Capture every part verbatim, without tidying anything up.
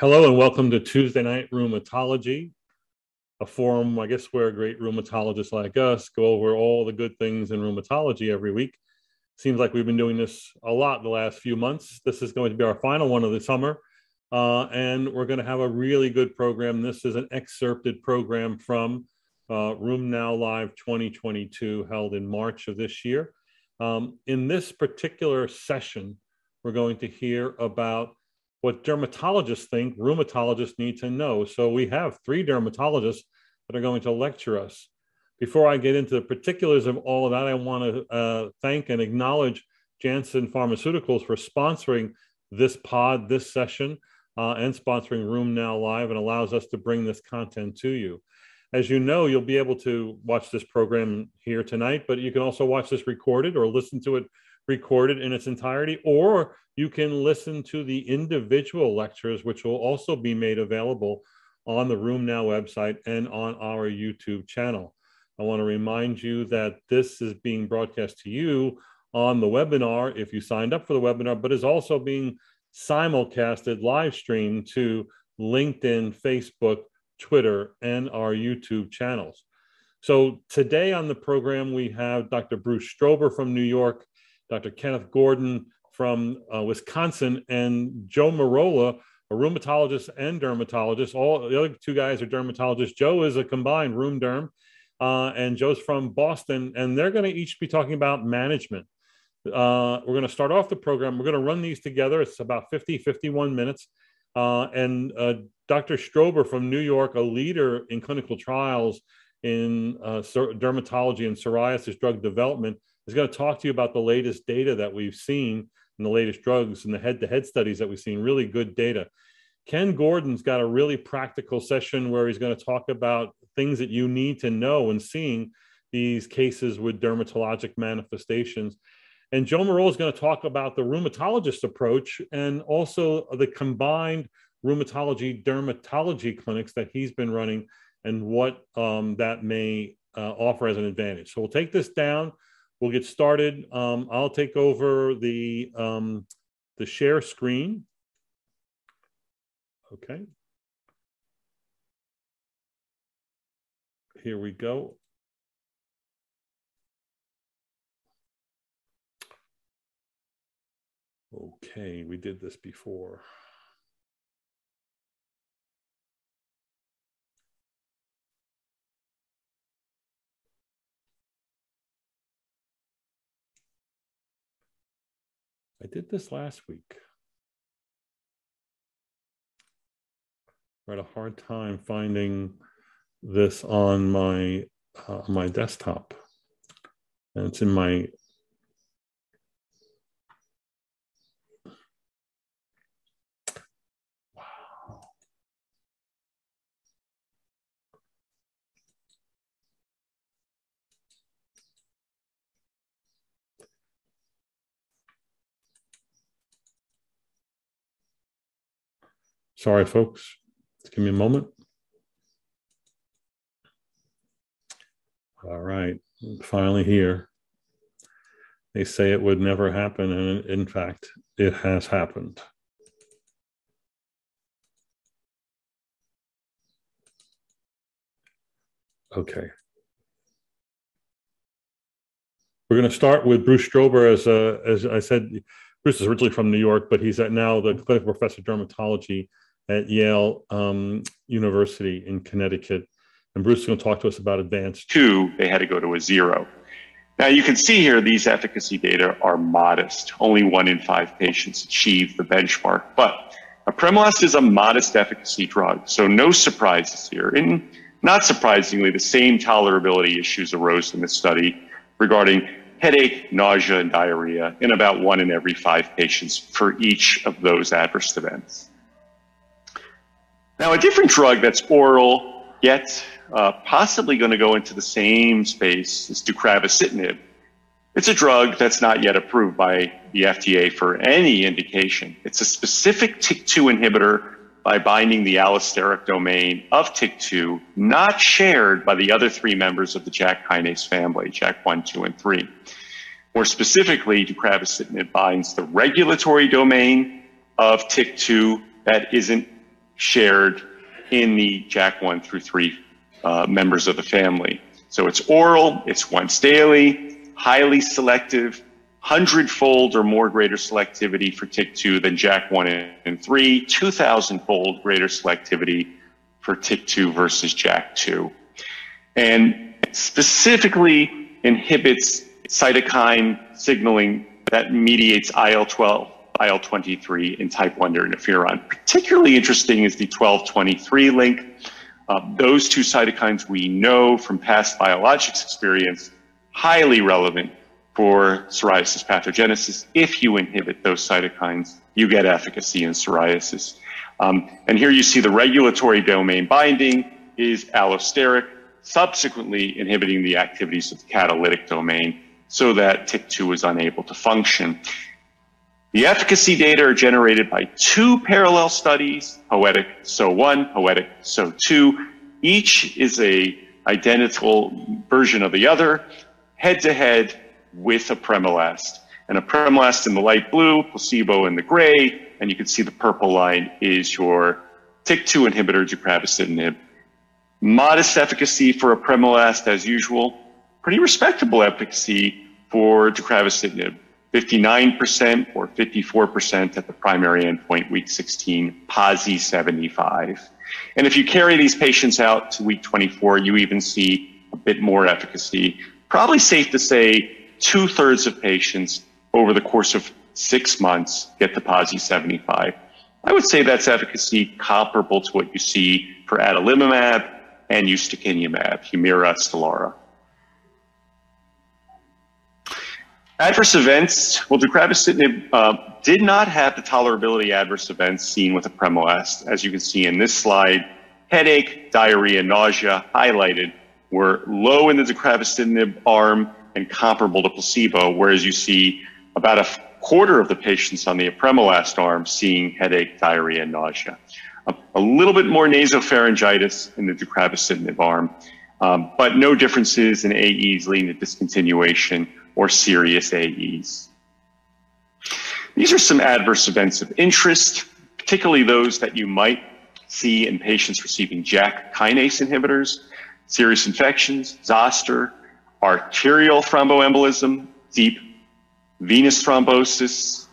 Hello and welcome to Tuesday Night Rheumatology, a forum, I guess, where great rheumatologists like us go over all the good things in rheumatology every week. Seems like we've been doing this a lot the last few months. This is going to be our final one of the summer, uh, and we're going to have a really good program. This is an excerpted program from uh, RheumNow Live twenty twenty-two, held in March of this year. Um, in this particular session, we're going to hear about what dermatologists think rheumatologists need to know. So we have three dermatologists that are going to lecture us. Before I get into the particulars of all of that, I want to uh, thank and acknowledge Janssen Pharmaceuticals for sponsoring this pod, this session, uh, and sponsoring RheumNow Live, and allows us to bring this content to you. As you know, you'll be able to watch this program here tonight, but you can also watch this recorded or listen to it recorded in its entirety, or you can listen to the individual lectures, which will also be made available on the RheumNow website and on our YouTube channel. I want to remind you that this is being broadcast to you on the webinar if you signed up for the webinar, but is also being simulcasted live streamed to LinkedIn, Facebook, Twitter, and our YouTube channels. So today on the program, we have Doctor Bruce Strober from New York, Doctor Kenneth Gordon from uh, Wisconsin, and Joe Merola, a rheumatologist and dermatologist. All the other two guys are dermatologists. Joe is a combined rheum derm, uh, and Joe's from Boston, and they're going to each be talking about management. Uh, we're going to start off the program. We're going to run these together. It's about fifty, fifty-one minutes. Uh, and uh, Doctor Strober from New York, a leader in clinical trials in uh, dermatology and psoriasis drug development, is going to talk to you about the latest data that we've seen and the latest drugs and the head-to-head studies that we've seen, really good data. Ken Gordon's got a really practical session where he's going to talk about things that you need to know when seeing these cases with dermatologic manifestations. And Joe Merola is going to talk about the rheumatologist approach and also the combined rheumatology dermatology clinics that he's been running and what um, that may uh, offer as an advantage. So we'll take this down. We'll get started. Um, I'll take over the, um, the share screen. Okay. Here we go. Okay, we did this before. I did this last week. I had a hard time finding this on my uh, my desktop, and it's in my. Wow. Sorry, folks. Just give me a moment. All right, finally here. They say it would never happen, and in fact, it has happened. Okay. We're going to start with Bruce Strober. As uh, as I said, Bruce is originally from New York, but he's at now the clinical professor of dermatology at Yale um, University in Connecticut. And Bruce is going to talk to us about advanced. Two, they had to go to a zero. Now you can see here, these efficacy data are modest. Only one in five patients achieve the benchmark, but apremilast is a modest efficacy drug. So no surprises here. And not surprisingly, the same tolerability issues arose in this study regarding headache, nausea, and diarrhea in about one in every five patients for each of those adverse events. Now, a different drug that's oral, yet uh, possibly going to go into the same space is ducravacitinib. It's a drug that's not yet approved by the F D A for any indication. It's a specific T Y K two inhibitor by binding the allosteric domain of T Y K two, not shared by the other three members of the JAK kinase family, JAK one, two, and three. More specifically, ducravacitinib binds the regulatory domain of T Y K two that isn't shared in the JAK one through three uh, members of the family. So it's oral, it's once daily, highly selective, one hundred fold or more greater selectivity for T Y K two than JAK one and three, two thousand fold greater selectivity for T Y K two versus JAK two. And specifically inhibits cytokine signaling that mediates I L twelve, I L twenty-three, and type one interferon. Particularly interesting is the twelve twenty-three link. Uh, those two cytokines we know from past biologics experience, highly relevant for psoriasis pathogenesis. If you inhibit those cytokines, you get efficacy in psoriasis. Um, and here you see the regulatory domain binding is allosteric, subsequently inhibiting the activities of the catalytic domain so that T Y K two is unable to function. The efficacy data are generated by two parallel studies, POETIC-S O one, POETIC-S O two. Each is a identical version of the other, head-to-head with apremilast. And apremilast in the light blue, placebo in the gray, and you can see the purple line is your T Y K two inhibitor, ducravacitinib. Modest efficacy for apremilast as usual, pretty respectable efficacy for ducravacitinib, fifty-nine percent or fifty-four percent at the primary endpoint, week sixteen, PASI seventy-five. And if you carry these patients out to week twenty-four, you even see a bit more efficacy. Probably safe to say two thirds of patients over the course of six months get to PASI seventy-five. I would say that's efficacy comparable to what you see for adalimumab and ustekinumab, Humira, STELARA. Adverse events, well, ducravacitinib uh, did not have the tolerability adverse events seen with apremilast. As you can see in this slide, headache, diarrhea, nausea, highlighted, were low in the ducravacitinib arm and comparable to placebo, whereas you see about a quarter of the patients on the apremilast arm seeing headache, diarrhea, and nausea. A, a little bit more nasopharyngitis in the ducravacitinib arm, um, but no differences in A Es leading to discontinuation or serious A Es. These are some adverse events of interest, particularly those that you might see in patients receiving JAK kinase inhibitors, serious infections, zoster, arterial thromboembolism, deep venous thrombosis,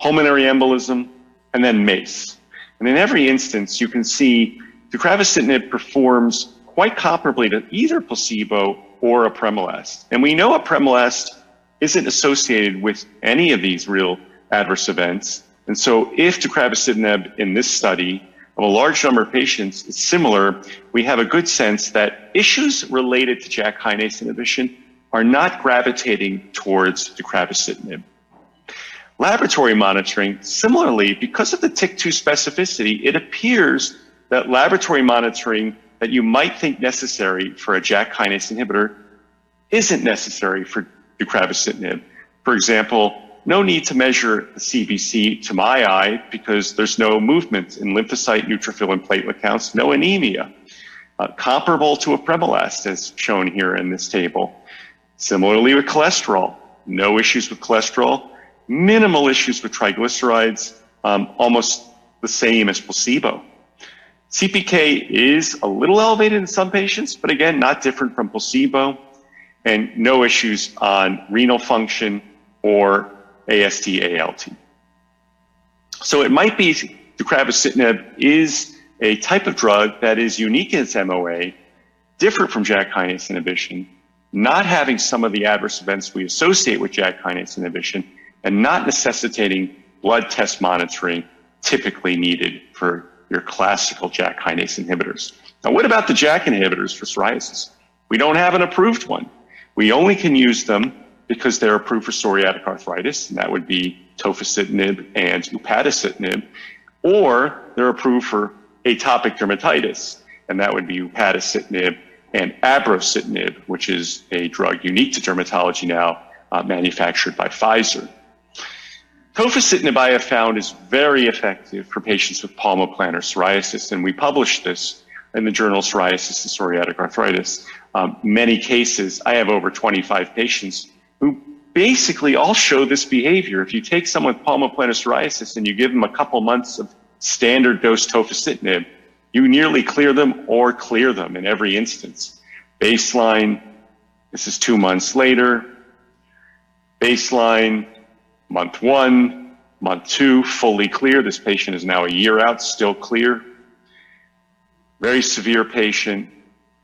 pulmonary embolism, and then MACE. And in every instance, you can see ducravacitinib performs quite comparably to either placebo or apremilast. And we know apremilast isn't associated with any of these real adverse events. And so if ducravacitinib in this study of a large number of patients is similar, we have a good sense that issues related to JAK kinase inhibition are not gravitating towards ducravacitinib. Laboratory monitoring, similarly, because of the T Y K two specificity, it appears that laboratory monitoring that you might think necessary for a JAK kinase inhibitor isn't necessary for ducravacitinib. For example, no need to measure the C B C to my eye because there's no movement in lymphocyte, neutrophil, and platelet counts, no anemia. Uh, comparable to apremilast as shown here in this table. Similarly with cholesterol, no issues with cholesterol, minimal issues with triglycerides, um, almost the same as placebo. C P K is a little elevated in some patients, but again, not different from placebo, and no issues on renal function or A S T, A L T. So it might be ducravacitinib is a type of drug that is unique in its M O A, different from JAK kinase inhibition, not having some of the adverse events we associate with JAK kinase inhibition, and not necessitating blood test monitoring typically needed for your classical JAK kinase inhibitors. Now, what about the JAK inhibitors for psoriasis? We don't have an approved one. We only can use them because they're approved for psoriatic arthritis, and that would be tofacitinib and upadacitinib, or they're approved for atopic dermatitis, and that would be upadacitinib and abrocitinib, which is a drug unique to dermatology now, uh, manufactured by Pfizer. Tofacitinib, I have found, is very effective for patients with palmoplantar psoriasis, and we published this in the journal Psoriasis and Psoriatic Arthritis. Um, many cases, I have over twenty-five patients who basically all show this behavior. If you take someone with palmoplantar psoriasis and you give them a couple months of standard dose tofacitinib, you nearly clear them or clear them in every instance. Baseline, this is two months later. Baseline, month one, month two, fully clear. This patient is now a year out, still clear. Very severe patient,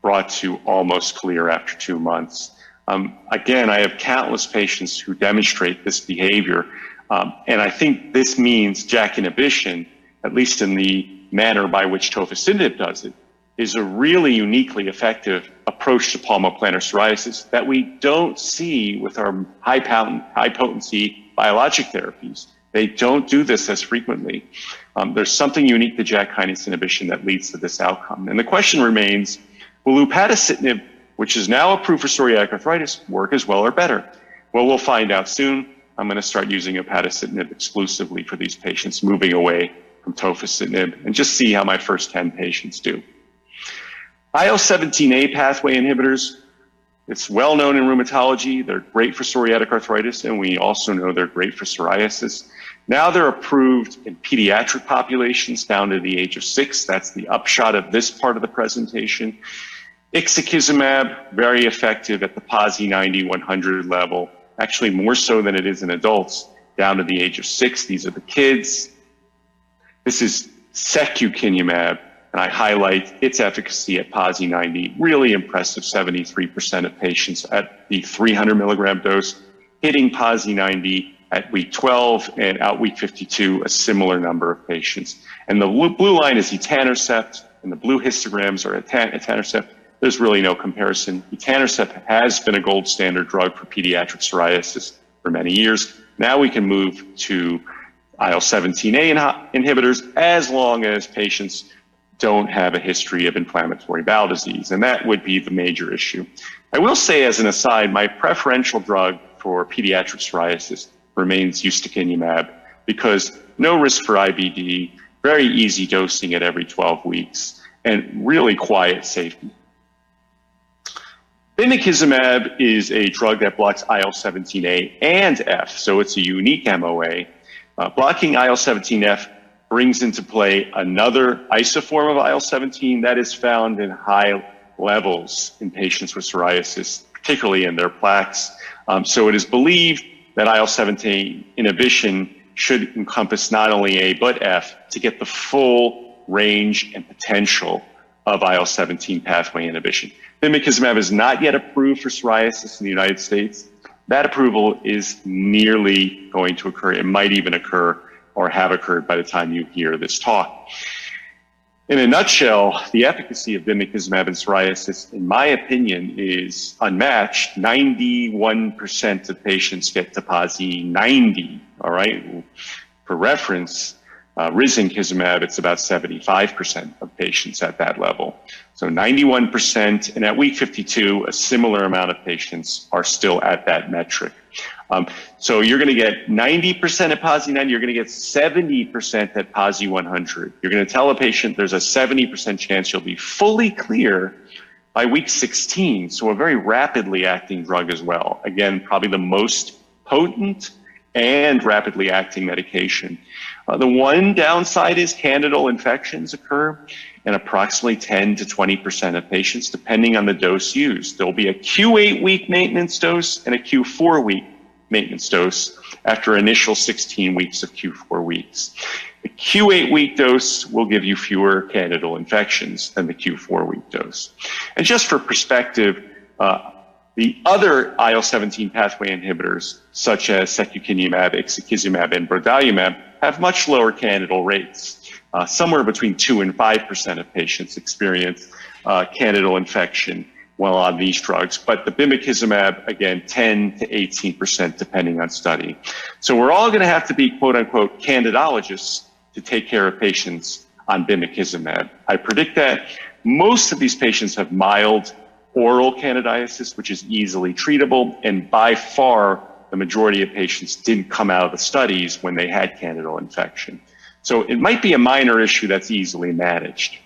brought to almost clear after two months. Um, again, I have countless patients who demonstrate this behavior. Um, and I think this means JAK inhibition, at least in the manner by which tofacitinib does it, is a really uniquely effective approach to palmoplantar psoriasis that we don't see with our high, potent, high potency biologic therapies. They don't do this as frequently. Um, there's something unique to JAK kinase inhibition that leads to this outcome. And the question remains, will upadacitinib, which is now approved for psoriatic arthritis, work as well or better? Well, we'll find out soon. I'm going to start using upadacitinib exclusively for these patients, moving away from tofacitinib, and just see how my first ten patients do. I L seventeen A pathway inhibitors, it's well known in rheumatology, they're great for psoriatic arthritis, and we also know they're great for psoriasis. Now they're approved in pediatric populations down to the age of six. That's the upshot of this part of the presentation. Ixekizumab, very effective at the PASI ninety one hundred level, actually more so than it is in adults, down to the age of six. These are the kids. This is Secukinumab, and I highlight its efficacy at PASI ninety, really impressive, seventy-three percent of patients at the three hundred milligram dose, hitting PASI ninety at week twelve, and out week fifty-two, a similar number of patients. And the blue line is etanercept, and the blue histograms are etanercept. There's really no comparison. Etanercept has been a gold standard drug for pediatric psoriasis for many years. Now we can move to I L seventeen A inhibitors as long as patients don't have a history of inflammatory bowel disease, and that would be the major issue. I will say as an aside, my preferential drug for pediatric psoriasis remains ustekinumab because no risk for I B D, very easy dosing at every twelve weeks, and really quiet safety. Bimekizumab is a drug that blocks I L seventeen A and F, so it's a unique M O A. Uh, blocking I L seventeen F brings into play another isoform of I L seventeen that is found in high levels in patients with psoriasis, particularly in their plaques. Um, so it is believed that I L seventeen inhibition should encompass not only A but F to get the full range and potential of I L seventeen pathway inhibition. Bimekizumab is not yet approved for psoriasis in the United States. That approval is nearly going to occur. It might even occur or have occurred by the time you hear this talk. In a nutshell, the efficacy of bimekizumab in psoriasis, in my opinion, is unmatched. ninety-one percent of patients get to PASI ninety, all right? For reference, uh, risankizumab, it's about seventy-five percent of patients at that level. So ninety-one percent, and at week fifty-two, a similar amount of patients are still at that metric. Um, so you're gonna get ninety percent at PASI ninety, you're gonna get seventy percent at PASI one hundred. You're gonna tell a patient there's a seventy percent chance you'll be fully clear by week sixteen, so a very rapidly acting drug as well. Again, probably the most potent and rapidly acting medication. Uh, the one downside is candidal infections occur in approximately ten to twenty percent of patients, depending on the dose used. There'll be a Q eight week maintenance dose and a Q four week maintenance dose after initial sixteen weeks of Q four weeks. The Q eight week dose will give you fewer candidal infections than the Q four week dose. And just for perspective, uh, the other I L seventeen pathway inhibitors, such as secukinumab, ixekizumab, and brodalumab, have much lower candidal rates. Uh, somewhere between two and five percent of patients experience uh, candidal infection while on these drugs. But the bimekizumab, again, ten to eighteen percent depending on study. So we're all going to have to be, quote unquote, candidologists to take care of patients on bimekizumab. I predict that most of these patients have mild oral candidiasis, which is easily treatable, and by far the majority of patients didn't come out of the studies when they had candidal infection. So it might be a minor issue that's easily managed.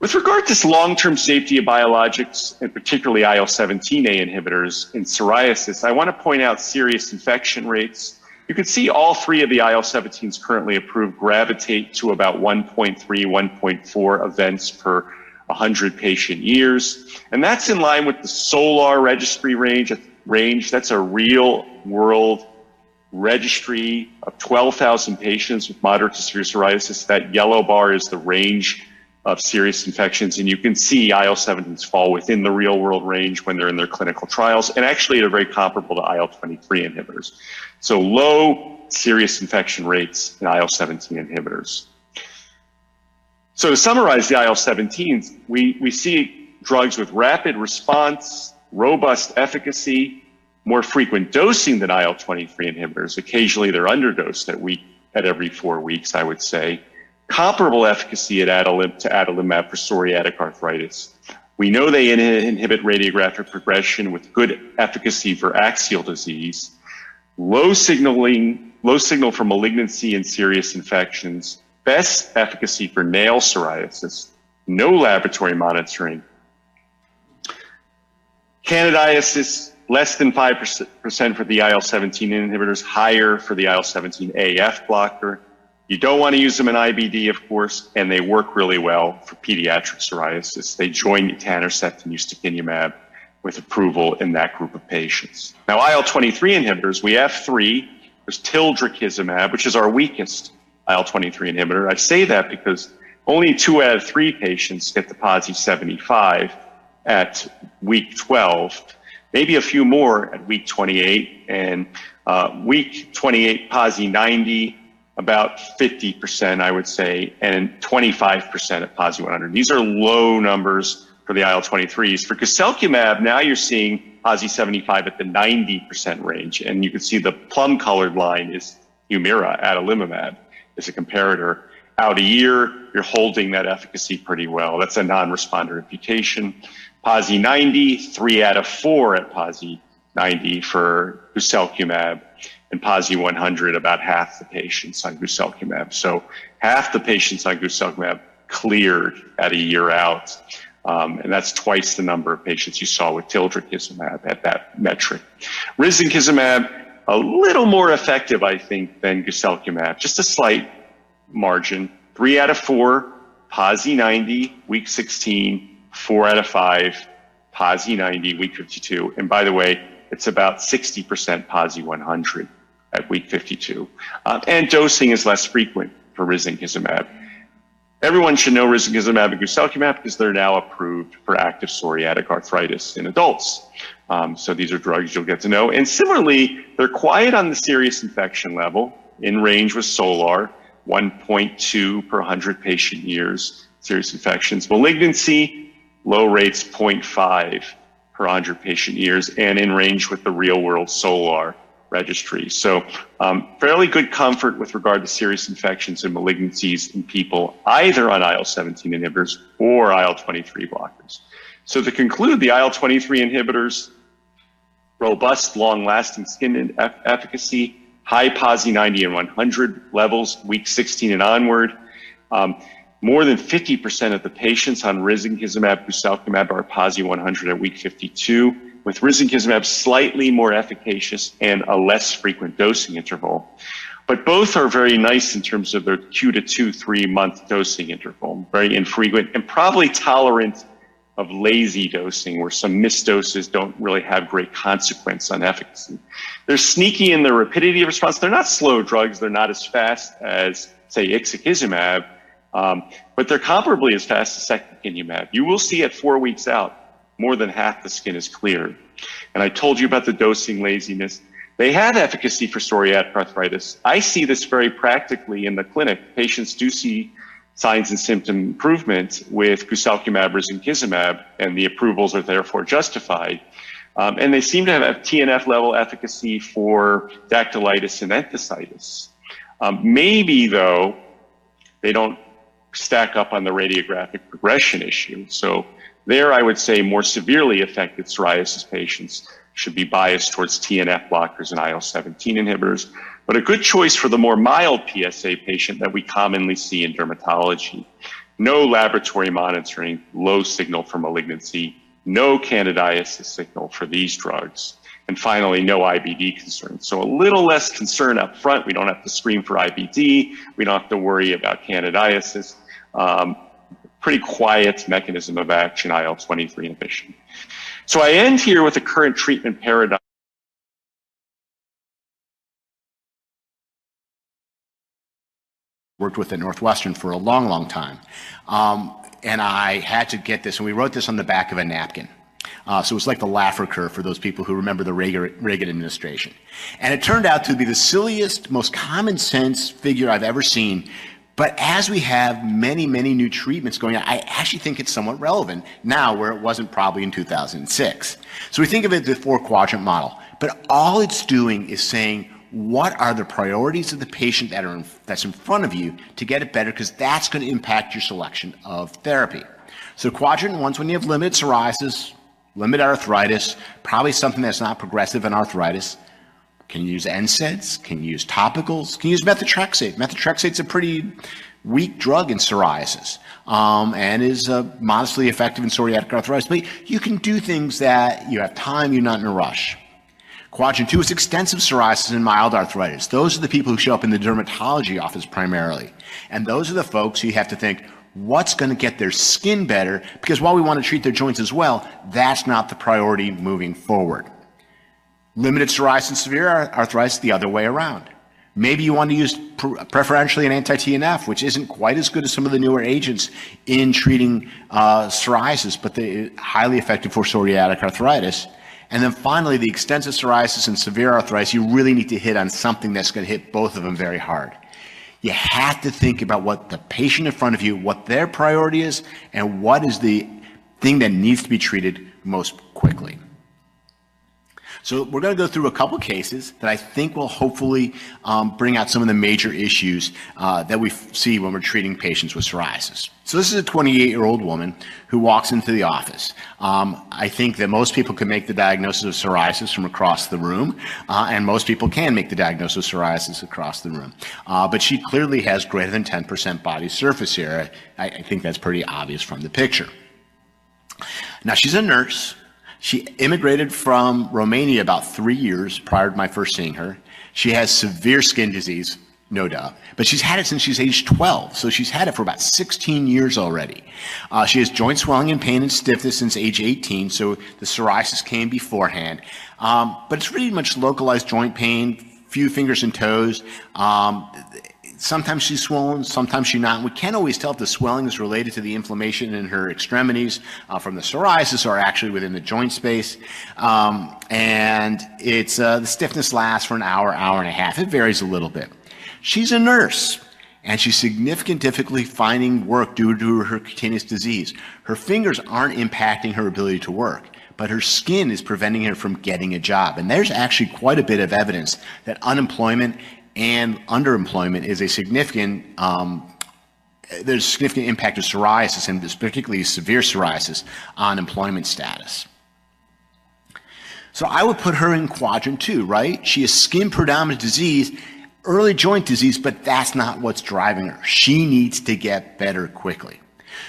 With regard to long-term safety of biologics, and particularly I L seventeen A inhibitors in psoriasis, I want to point out serious infection rates. You can see all three of the I L seventeens currently approved gravitate to about one point three, one point four events per one hundred patient years. And that's in line with the SOLAR registry range. range. That's a real world registry of twelve thousand patients with moderate to severe psoriasis. That yellow bar is the range of serious infections. And you can see I L seventeens fall within the real world range when they're in their clinical trials. And actually, they're very comparable to I L twenty-three inhibitors. So low serious infection rates in I L seventeen inhibitors. So to summarize the I L seventeens, we, we see drugs with rapid response, robust efficacy, more frequent dosing than I L twenty-three inhibitors. Occasionally, they're underdosed at, week, at every four weeks, I would say. Comparable efficacy at adalim to adalimumab for psoriatic arthritis. We know they inhibit radiographic progression with good efficacy for axial disease, low, signaling, low signal for malignancy and serious infections, best efficacy for nail psoriasis, no laboratory monitoring. Candidiasis, less than five percent for the I L seventeen inhibitors, higher for the I L seventeen A F blocker. You don't want to use them in I B D, of course, and they work really well for pediatric psoriasis. They join etanercept and ustekinumab with approval in that group of patients. Now, I L twenty-three inhibitors, we have three. There's tildrakizumab, which is our weakest I L twenty-three inhibitor. I say that because only two out of three patients get the PASI seventy-five at week twelve, maybe a few more at week twenty-eight, and uh, week twenty-eight PASI ninety, about fifty percent, I would say, and twenty-five percent at PASI one hundred. These are low numbers for the I L twenty-threes. For guselkumab, now you're seeing PASI seventy-five at the ninety percent range, and you can see the plum-colored line is Humira, adalimumab, as a comparator. Out a year, you're holding that efficacy pretty well. That's a non-responder imputation. PASI ninety, three out of four at PASI ninety for guselkumab, and PASI one hundred, about half the patients on guselkumab. So half the patients on guselkumab cleared at a year out, um, and that's twice the number of patients you saw with tildrakizumab at that metric. Risankizumab, a little more effective, I think, than guselkumab, just a slight margin. Three out of four, PASI ninety, week sixteen, four out of five, PASI ninety, week fifty-two. And by the way, it's about sixty percent PASI one hundred at week fifty-two. Um, and dosing is less frequent for risankizumab. Everyone should know risankizumab and guselkumab because they're now approved for active psoriatic arthritis in adults. Um, so these are drugs you'll get to know. And similarly, they're quiet on the serious infection level, in range with SOLAR, one point two per one hundred patient years, serious infections. Malignancy, low rates, zero point five per one hundred patient years, and in range with the real-world SOLAR registry. So um, fairly good comfort with regard to serious infections and malignancies in people either on I L seventeen inhibitors or I L twenty-three blockers. So to conclude, the I L twenty-three inhibitors, robust, long-lasting skin efficacy, high PASI ninety and one hundred levels, week sixteen and onward. Um, more than fifty percent of the patients on risankizumab, guselkumab are PASI one hundred at week fifty-two. With risankizumab slightly more efficacious and a less frequent dosing interval. But both are very nice in terms of their two to two, three month dosing interval, very infrequent and probably tolerant of lazy dosing where some missed doses don't really have great consequence on efficacy. They're sneaky in their rapidity of response. They're not slow drugs. They're not as fast as, say, ixekizumab, um, but they're comparably as fast as secukinumab. You will see at four weeks out, more than half the skin is cleared. And I told you about the dosing laziness. They have efficacy for psoriatic arthritis. I see this very practically in the clinic. Patients do see signs and symptom improvement with guselkumab, risankizumab, and the approvals are therefore justified. Um, and they seem to have T N F level efficacy for dactylitis and enthesitis. Um, maybe though, they don't stack up on the radiographic progression issue. So there, I would say more severely affected psoriasis patients should be biased towards T N F blockers and I L seventeen inhibitors, but a good choice for the more mild P S A patient that we commonly see in dermatology. No laboratory monitoring, low signal for malignancy, no candidiasis signal for these drugs. And finally, no I B D concerns. So a little less concern up front. We don't have to screen for I B D. We don't have to worry about candidiasis. Um, pretty quiet mechanism of action, I L twenty-three inhibition. So I end here with the current treatment paradigm. Worked with at Northwestern for a long, long time. Um, and I had to get this, and we wrote this on the back of a napkin. Uh, so it was like the Laffer curve for those people who remember the Reagan, Reagan administration. And it turned out to be the silliest, most common sense figure I've ever seen. But as we have many, many new treatments going on, I actually think it's somewhat relevant now where it wasn't probably in two thousand six. So we think of it as the four-quadrant model. But all it's doing is saying, what are the priorities of the patient that are in, that's in front of you to get it better? Because that's going to impact your selection of therapy. So quadrant one's when you have limited psoriasis, limited arthritis, probably something that's not progressive in arthritis. Can you use N SAIDs? Can you use topicals? Can you use methotrexate? Methotrexate's a pretty weak drug in psoriasis um, and is uh, modestly effective in psoriatic arthritis. But you can do things that you have time, you're not in a rush. Quadrant two is extensive psoriasis and mild arthritis. Those are the people who show up in the dermatology office primarily. And those are the folks who you have to think, what's going to get their skin better? Because while we want to treat their joints as well, that's not the priority moving forward. Limited psoriasis and severe arthritis the other way around. Maybe you want to use preferentially an anti-T N F, which isn't quite as good as some of the newer agents in treating uh, psoriasis, but they're highly effective for psoriatic arthritis. And then finally, the extensive psoriasis and severe arthritis, you really need to hit on something that's going to hit both of them very hard. You have to think about what the patient in front of you, what their priority is, and what is the thing that needs to be treated most quickly. So we're going to go through a couple cases that I think will hopefully um, bring out some of the major issues uh, that we see when we're treating patients with psoriasis. So this is a twenty-eight-year-old woman who walks into the office. Um, I think that most people can make the diagnosis of psoriasis from across the room, uh, and most people can make the diagnosis of psoriasis across the room. Uh, but she clearly has greater than ten percent body surface area. I, I think that's pretty obvious from the picture. Now, she's a nurse. She immigrated from Romania about three years prior to my first seeing her. She has severe skin disease, no doubt, but she's had it since she's age twelve, so she's had it for about sixteen years already. Uh, she has joint swelling and pain and stiffness since age eighteen, so the psoriasis came beforehand. Um, but it's really much localized joint pain, few fingers and toes. Um, Sometimes she's swollen, sometimes she's not. We can't always tell if the swelling is related to the inflammation in her extremities uh, from the psoriasis or actually within the joint space. Um, and it's uh, the stiffness lasts for an hour, hour and a half. It varies a little bit. She's a nurse, and she's significantly difficulty finding work due to her cutaneous disease. Her fingers aren't impacting her ability to work, but her skin is preventing her from getting a job. And there's actually quite a bit of evidence that unemployment and underemployment is a significant, um, there's a significant impact of psoriasis, and particularly severe psoriasis, on employment status. So I would put her in quadrant two, right? She has skin predominant disease, early joint disease, but that's not what's driving her. She needs to get better quickly.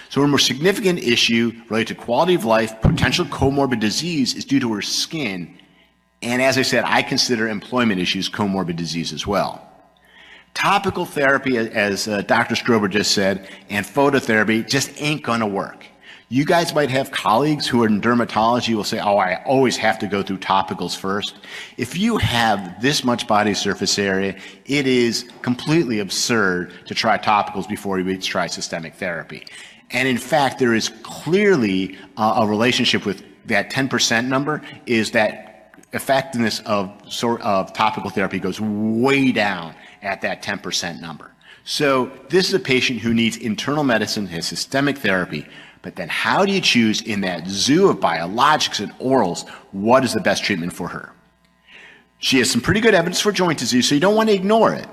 So her more significant issue related to quality of life, potential comorbid disease, is due to her skin. And as I said, I consider employment issues comorbid disease as well. Topical therapy, as uh, Doctor Strober just said, and phototherapy just ain't gonna work. You guys might have colleagues who are in dermatology who will say, oh, I always have to go through topicals first. If you have this much body surface area, it is completely absurd to try topicals before you would try systemic therapy. And in fact, there is clearly uh, a relationship with that ten percent number, is that effectiveness of, sort of topical therapy goes way down at that ten percent number. So this is a patient who needs internal medicine, has systemic therapy, but then how do you choose in that zoo of biologics and orals, what is the best treatment for her? She has some pretty good evidence for joint disease, so you don't want to ignore it.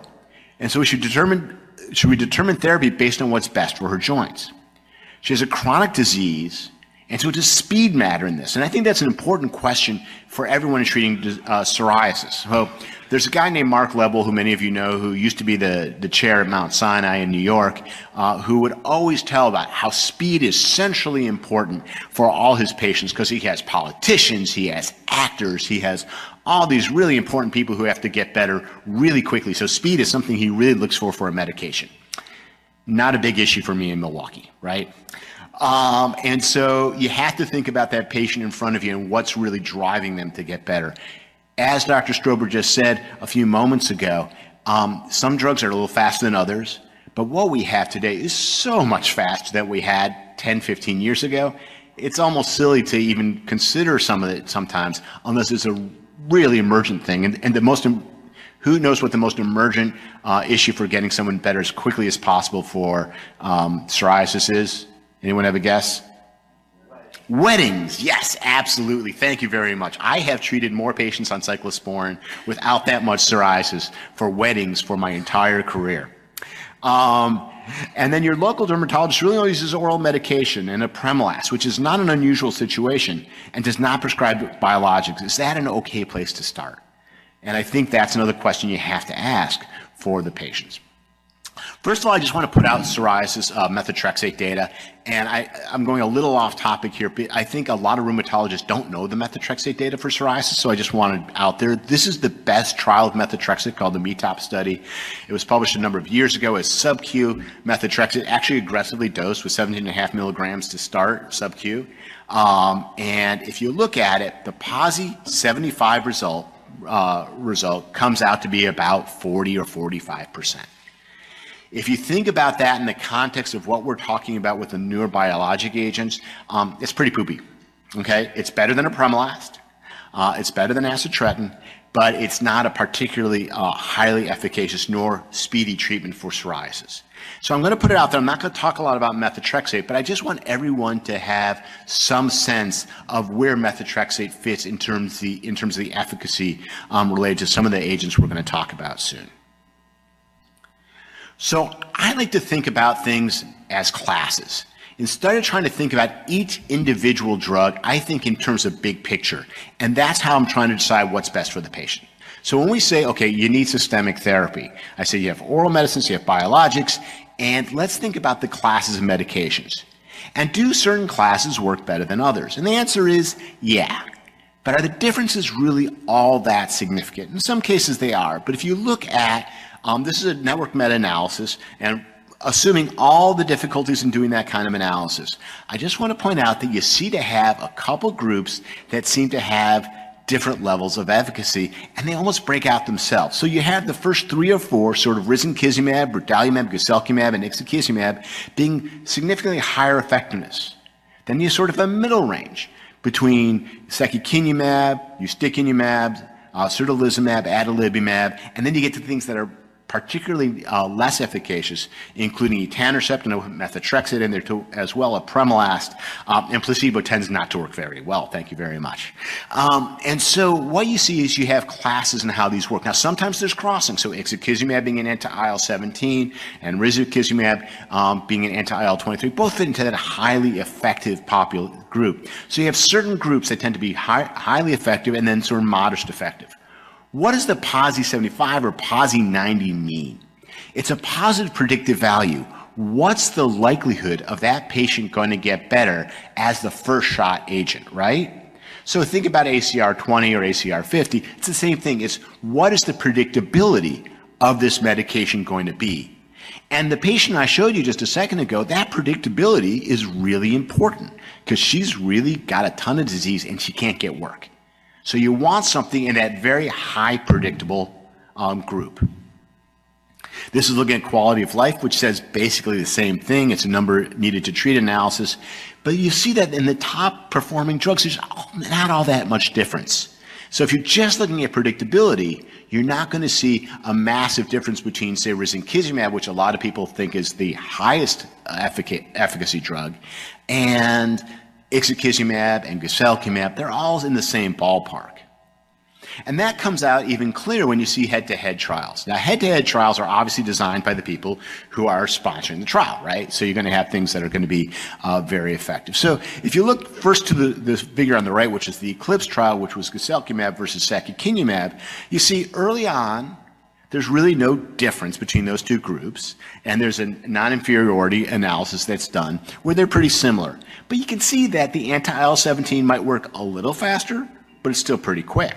And so we should determine, should we determine therapy based on what's best for her joints? She has a chronic disease, and so does speed matter in this? And I think that's an important question for everyone in treating uh, psoriasis. So there's a guy named Mark Lebel, who many of you know, who used to be the, the chair at Mount Sinai in New York, uh, who would always tell about how speed is centrally important for all his patients because he has politicians, he has actors, he has all these really important people who have to get better really quickly. So speed is something he really looks for for a medication. Not a big issue for me in Milwaukee, right? Um, and so you have to think about that patient in front of you and what's really driving them to get better. As Doctor Strober just said a few moments ago, um, some drugs are a little faster than others, but what we have today is so much faster than we had ten, fifteen years ago. It's almost silly to even consider some of it sometimes, unless it's a really emergent thing. And, and the most, who knows what the most emergent uh, issue for getting someone better as quickly as possible for um, psoriasis is? Anyone have a guess? Weddings, yes, absolutely. Thank you very much. I have treated more patients on cyclosporine without that much psoriasis for weddings for my entire career. Um, and then your local dermatologist really only uses oral medication and apremilast, which is not an unusual situation, and does not prescribe biologics. Is that an okay place to start? And I think that's another question you have to ask for the patients. First of all, I just want to put out psoriasis uh, methotrexate data, and I, I'm going a little off topic here, but I think a lot of rheumatologists don't know the methotrexate data for psoriasis, so I just wanted out there. This is the best trial of methotrexate, called the M E T O P study. It was published a number of years ago as sub-Q methotrexate, actually aggressively dosed with seventeen point five milligrams to start sub-Q. Um, and if you look at it, the PASI seventy-five result, uh, result comes out to be about forty or forty-five percent. If you think about that in the context of what we're talking about with the newer biologic agents, um, it's pretty poopy, okay? It's better than apremilast, uh, it's better than acitretin, but it's not a particularly uh, highly efficacious nor speedy treatment for psoriasis. So I'm gonna put it out there. I'm not gonna talk a lot about methotrexate, but I just want everyone to have some sense of where methotrexate fits in terms of the, in terms of the efficacy um, related to some of the agents we're gonna talk about soon. So I like to think about things as classes. Instead of trying to think about each individual drug, I think in terms of big picture. And that's how I'm trying to decide what's best for the patient. So when we say, okay, you need systemic therapy, I say you have oral medicines, you have biologics, and let's think about the classes of medications. And do certain classes work better than others? And the answer is, yeah. But are the differences really all that significant? In some cases they are, but if you look at Um, this is a network meta-analysis, and assuming all the difficulties in doing that kind of analysis, I just want to point out that you seem to have a couple groups that seem to have different levels of efficacy, and they almost break out themselves. So you have the first three or four, sort of risankizumab, brodalumab, guselkumab, and ixekizumab, being significantly higher effectiveness. Then you sort of a middle range between secukinumab, ustekinumab, uh, certolizumab, adalimumab, and then you get to things that are particularly uh, less efficacious, including etanercept and methotrexate in there too, as well, apremilast, um, and placebo tends not to work very well, thank you very much. Um, and so what you see is you have classes and how these work. Now sometimes there's crossing, so ixekizumab being an anti-I L seventeen and risankizumab um, being an anti-I L twenty-three, both fit into that highly effective popul group. So you have certain groups that tend to be high, highly effective and then sort of modest effective. What does the PASI seventy-five or PASI ninety mean? It's a positive predictive value. What's the likelihood of that patient going to get better as the first shot agent, right? So think about A C R twenty or A C R fifty. It's the same thing. It's what is the predictability of this medication going to be? And the patient I showed you just a second ago, that predictability is really important because she's really got a ton of disease and she can't get work. So you want something in that very high predictable um, group. This is looking at quality of life, which says basically the same thing. It's a number needed to treat analysis. But you see that in the top performing drugs, there's not all that much difference. So if you're just looking at predictability, you're not going to see a massive difference between, say, risankizumab, which a lot of people think is the highest effic efficacy drug, and ixekizumab and guselkumab, they're all in the same ballpark. And that comes out even clearer when you see head-to-head trials. Now, head-to-head trials are obviously designed by the people who are sponsoring the trial, right? So you're going to have things that are going to be uh, very effective. So if you look first to the, the figure on the right, which is the ECLIPSE trial, which was guselkumab versus secukinumab, you see early on, there's really no difference between those two groups, and there's a non-inferiority analysis that's done where they're pretty similar. But you can see that the anti-I L seventeen might work a little faster, but it's still pretty quick.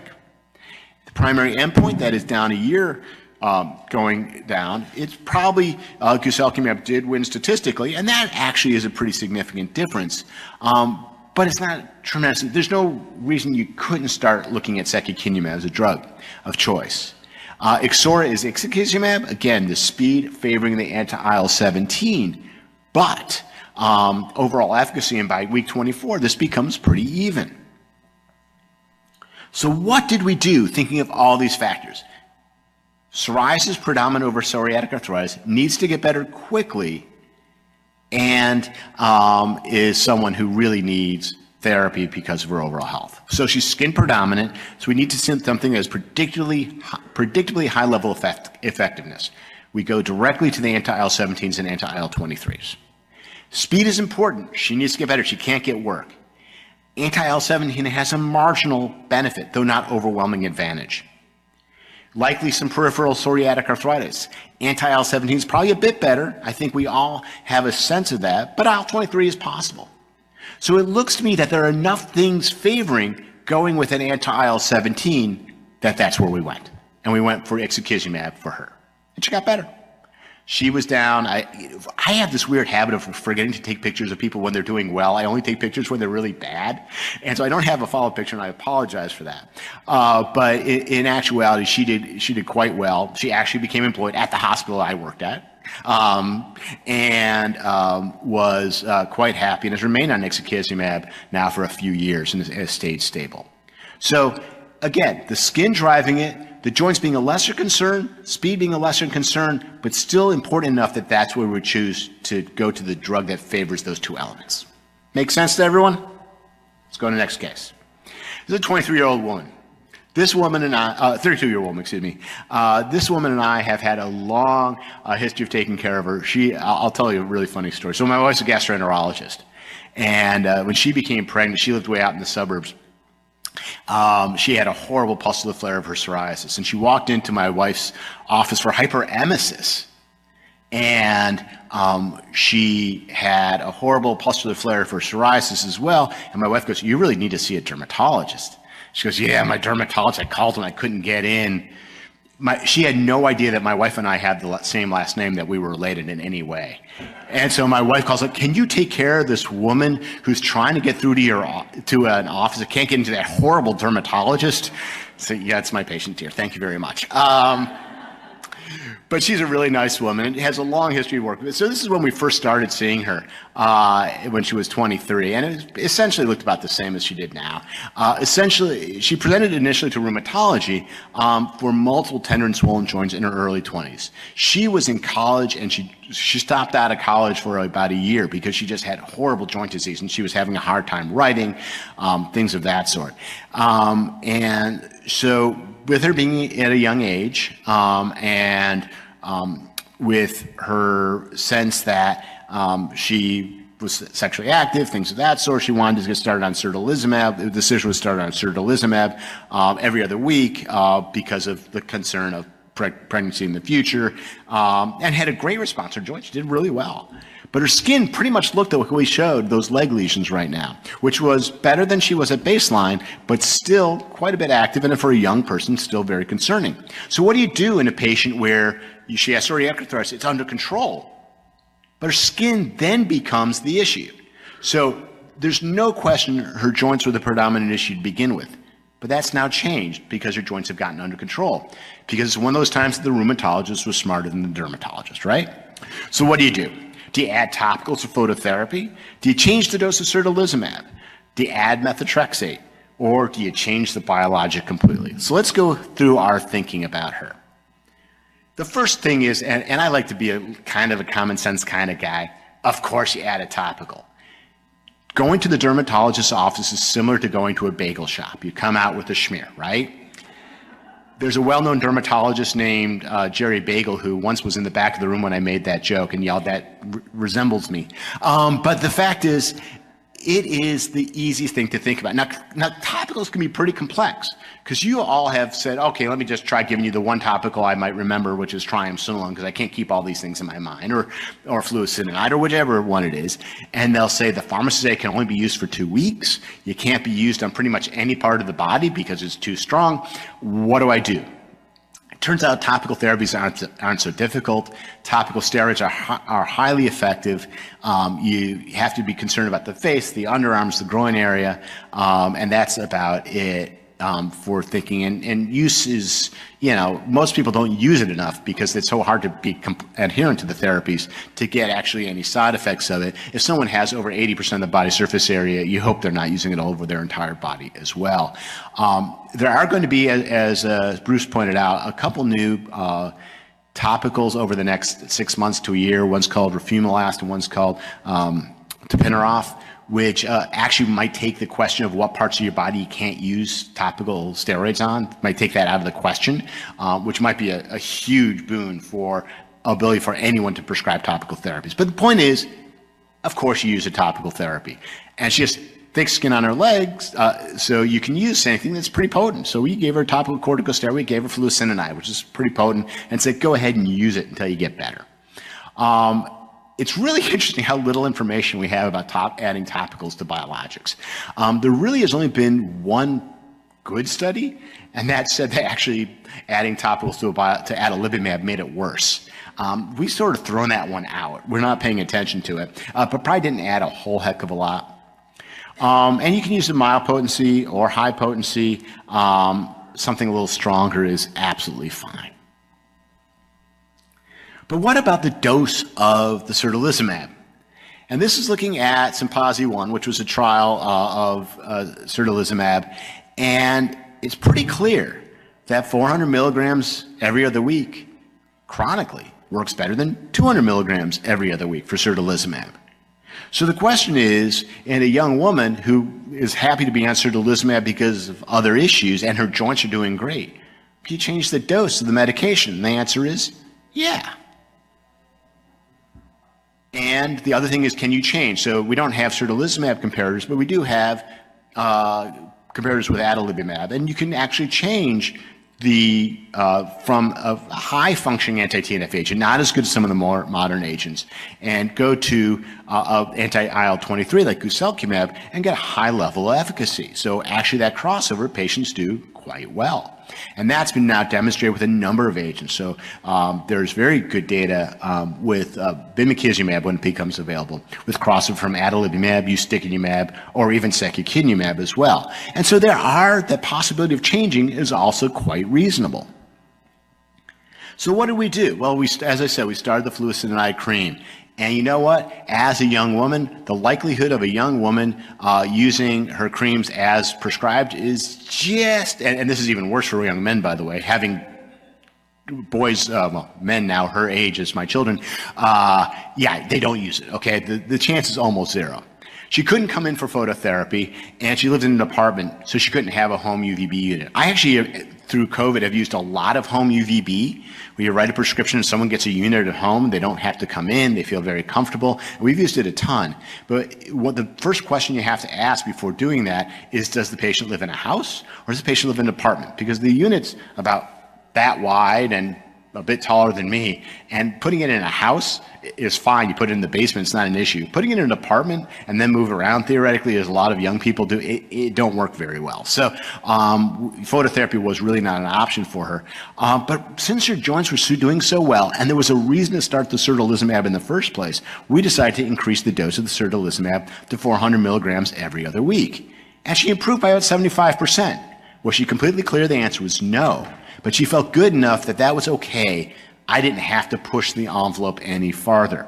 primary endpoint, that is down a year um, going down, it's probably uh, guselkumab did win statistically, and that actually is a pretty significant difference. Um, But it's not tremendous. There's no reason you couldn't start looking at secukinumab as a drug of choice. Uh, Ixora is ixekizumab, again, the speed favoring the anti I L seventeen, but um, overall efficacy, and by week twenty-four, this becomes pretty even. So what did we do thinking of all these factors? Psoriasis predominant over psoriatic arthritis, needs to get better quickly, and um, is someone who really needs therapy because of her overall health. So she's skin predominant, so we need to send something that has particularly, predictably high level effect, effectiveness. We go directly to the anti I L seventeens and anti I L twenty-threes. Speed is important. She needs to get better. She can't get work. Anti I L seventeen has a marginal benefit, though not overwhelming advantage. Likely some peripheral psoriatic arthritis. Anti I L seventeen is probably a bit better. I think we all have a sense of that, but I L twenty-three is possible. So it looks to me that there are enough things favoring going with an anti I L seventeen that that's where we went. And we went for ixekizumab for her. And she got better. She was down. I, I have this weird habit of forgetting to take pictures of people when they're doing well. I only take pictures when they're really bad. And so I don't have a follow-up picture, and I apologize for that. Uh, but in, in actuality, she did, she did quite well. She actually became employed at the hospital I worked at um, and um, was uh, quite happy and has remained on ixekizumab now for a few years and has stayed stable. So again, the skin driving it, the joints being a lesser concern, speed being a lesser concern, but still important enough that that's where we choose to go to the drug that favors those two elements. Make sense to everyone? Let's go to the next case. This is a twenty-three-year-old woman. This woman and I, uh, thirty-two-year-old woman, excuse me. Uh, this woman and I have had a long uh, history of taking care of her. She, I'll, I'll tell you a really funny story. So my wife's a gastroenterologist, and uh, when she became pregnant, she lived way out in the suburbs. Um, she had a horrible pustular flare of her psoriasis, and she walked into my wife's office for hyperemesis, and um, she had a horrible pustular flare of her psoriasis as well, and my wife goes, "You really need to see a dermatologist." She goes, "Yeah, my dermatologist, I called him, I couldn't get in." My, she had no idea that my wife and I had the same last name, that we were related in any way. And so my wife calls up, "Can you take care of this woman who's trying to get through to your to an office? I can't get into that horrible dermatologist." So yeah, it's my patient, dear. Thank you very much. Um, but she's a really nice woman and has a long history of work. So this is when we first started seeing her, uh, when she was twenty-three, and it essentially looked about the same as she did now. Uh, essentially, she presented initially to rheumatology um, for multiple tender and swollen joints in her early twenties. She was in college, and she she stopped out of college for about a year because she just had horrible joint disease, and she was having a hard time writing, um, things of that sort. Um, and so with her being at a young age, um, and um, with her sense that um, she was sexually active, things of that sort, she wanted to get started on certolizumab. The decision was started on certolizumab um, every other week uh, because of the concern of pre pregnancy in the future, um, and had a great response. Her joints did really well. But her skin pretty much looked like we showed those leg lesions right now, which was better than she was at baseline, but still quite a bit active, and for a young person, still very concerning. So what do you do in a patient where she has psoriatic arthritis, it's under control, but her skin then becomes the issue? So there's no question her joints were the predominant issue to begin with, but that's now changed because her joints have gotten under control, because it's one of those times that the rheumatologist was smarter than the dermatologist, right? So what do you do? Do you add topicals or phototherapy? Do you change the dose of certolizumab? Do you add methotrexate? Or do you change the biologic completely? So let's go through our thinking about her. The first thing is, and, and I like to be a kind of a common sense kind of guy, of course you add a topical. Going to the dermatologist's office is similar to going to a bagel shop. You come out with a schmear, right? There's a well-known dermatologist named uh, Jerry Bagel, who once was in the back of the room when I made that joke and yelled, "That resembles me." Um, but the fact is, it is the easiest thing to think about. Now, now topicals can be pretty complex because you all have said, okay, let me just try giving you the one topical I might remember, which is triamcinolone, because I can't keep all these things in my mind, or or fluocinolone, or whichever one it is. And they'll say the pharmacist can only be used for two weeks. You can't be used on pretty much any part of the body because it's too strong. What do I do? Turns out topical therapies aren't, aren't so difficult. Topical steroids are, are highly effective. Um, you have to be concerned about the face, the underarms, the groin area, um, and that's about it um, for thinking. And, and use is, you know, most people don't use it enough because it's so hard to be adherent to the therapies to get actually any side effects of it. If someone has over eighty percent of the body surface area, you hope they're not using it all over their entire body as well. Um, there are going to be, as uh, Bruce pointed out, a couple new uh, topicals over the next six months to a year. One's called apremilast and one's called um, tapinarof, which uh, actually might take the question of what parts of your body you can't use topical steroids on, might take that out of the question, uh, which might be a, a huge boon for ability for anyone to prescribe topical therapies. But the point is, of course, you use a topical therapy. And she has thick skin on her legs, uh, so you can use anything that's pretty potent. So we gave her topical corticosteroid, gave her fluocinolone, which is pretty potent, and said, go ahead and use it until you get better. Um, It's really interesting how little information we have about top, adding topicals to biologics. Um, there really has only been one good study, and that said that actually adding topicals to, a bio, to adalimumab made it worse. Um, we sort of thrown that one out. We're not paying attention to it, uh, but probably didn't add a whole heck of a lot. Um, and you can use the mild potency or high potency. Um, something a little stronger is absolutely fine. But what about the dose of the certolizumab? And this is looking at PASI one, which was a trial uh, of uh, certolizumab, and it's pretty clear that four hundred milligrams every other week chronically works better than two hundred milligrams every other week for certolizumab. So the question is, in a young woman who is happy to be on certolizumab because of other issues and her joints are doing great, can you change the dose of the medication? And the answer is, yeah. And the other thing is, can you change? So we don't have certolizumab comparators, but we do have uh, comparators with adalimumab, and you can actually change the uh, from a high-functioning anti-T N F agent, not as good as some of the more modern agents, and go to uh, an anti I L twenty-three like guselkumab and get a high level of efficacy. So actually, that crossover patients do quite well. And that's been now demonstrated with a number of agents. So um, there's very good data um, with uh, bimekizumab when it becomes available, with crossover from adalimumab, ustekinumab, or even secukinumab as well. And so there are, the possibility of changing is also quite reasonable. So what did we do? Well, we, as I said, we started the fluocinolone cream. And you know what? As a young woman, the likelihood of a young woman uh, using her creams as prescribed is just, and, and this is even worse for young men, by the way, having boys, uh, well, men now her age as my children, uh, yeah, they don't use it, okay? The, the chance is almost zero. She couldn't come in for phototherapy, and she lived in an apartment, so she couldn't have a home U V B unit. I actually, through COVID, have used a lot of home U V B, where you write a prescription and someone gets a unit at home. They don't have to come in. They feel very comfortable. We've used it a ton. But what the first question you have to ask before doing that is, does the patient live in a house, or does the patient live in an apartment? Because the unit's about that wide and a bit taller than me, and putting it in a house is fine. You put it in the basement, it's not an issue. Putting it in an apartment and then move around, theoretically, as a lot of young people do, it, it don't work very well. So um, phototherapy was really not an option for her. Uh, but since her joints were doing so well, and there was a reason to start the certolizumab in the first place, we decided to increase the dose of the certolizumab to four hundred milligrams every other week. And she improved by about seventy-five percent. Was she completely clear? The answer was no. But she felt good enough that that was okay. I didn't have to push the envelope any farther.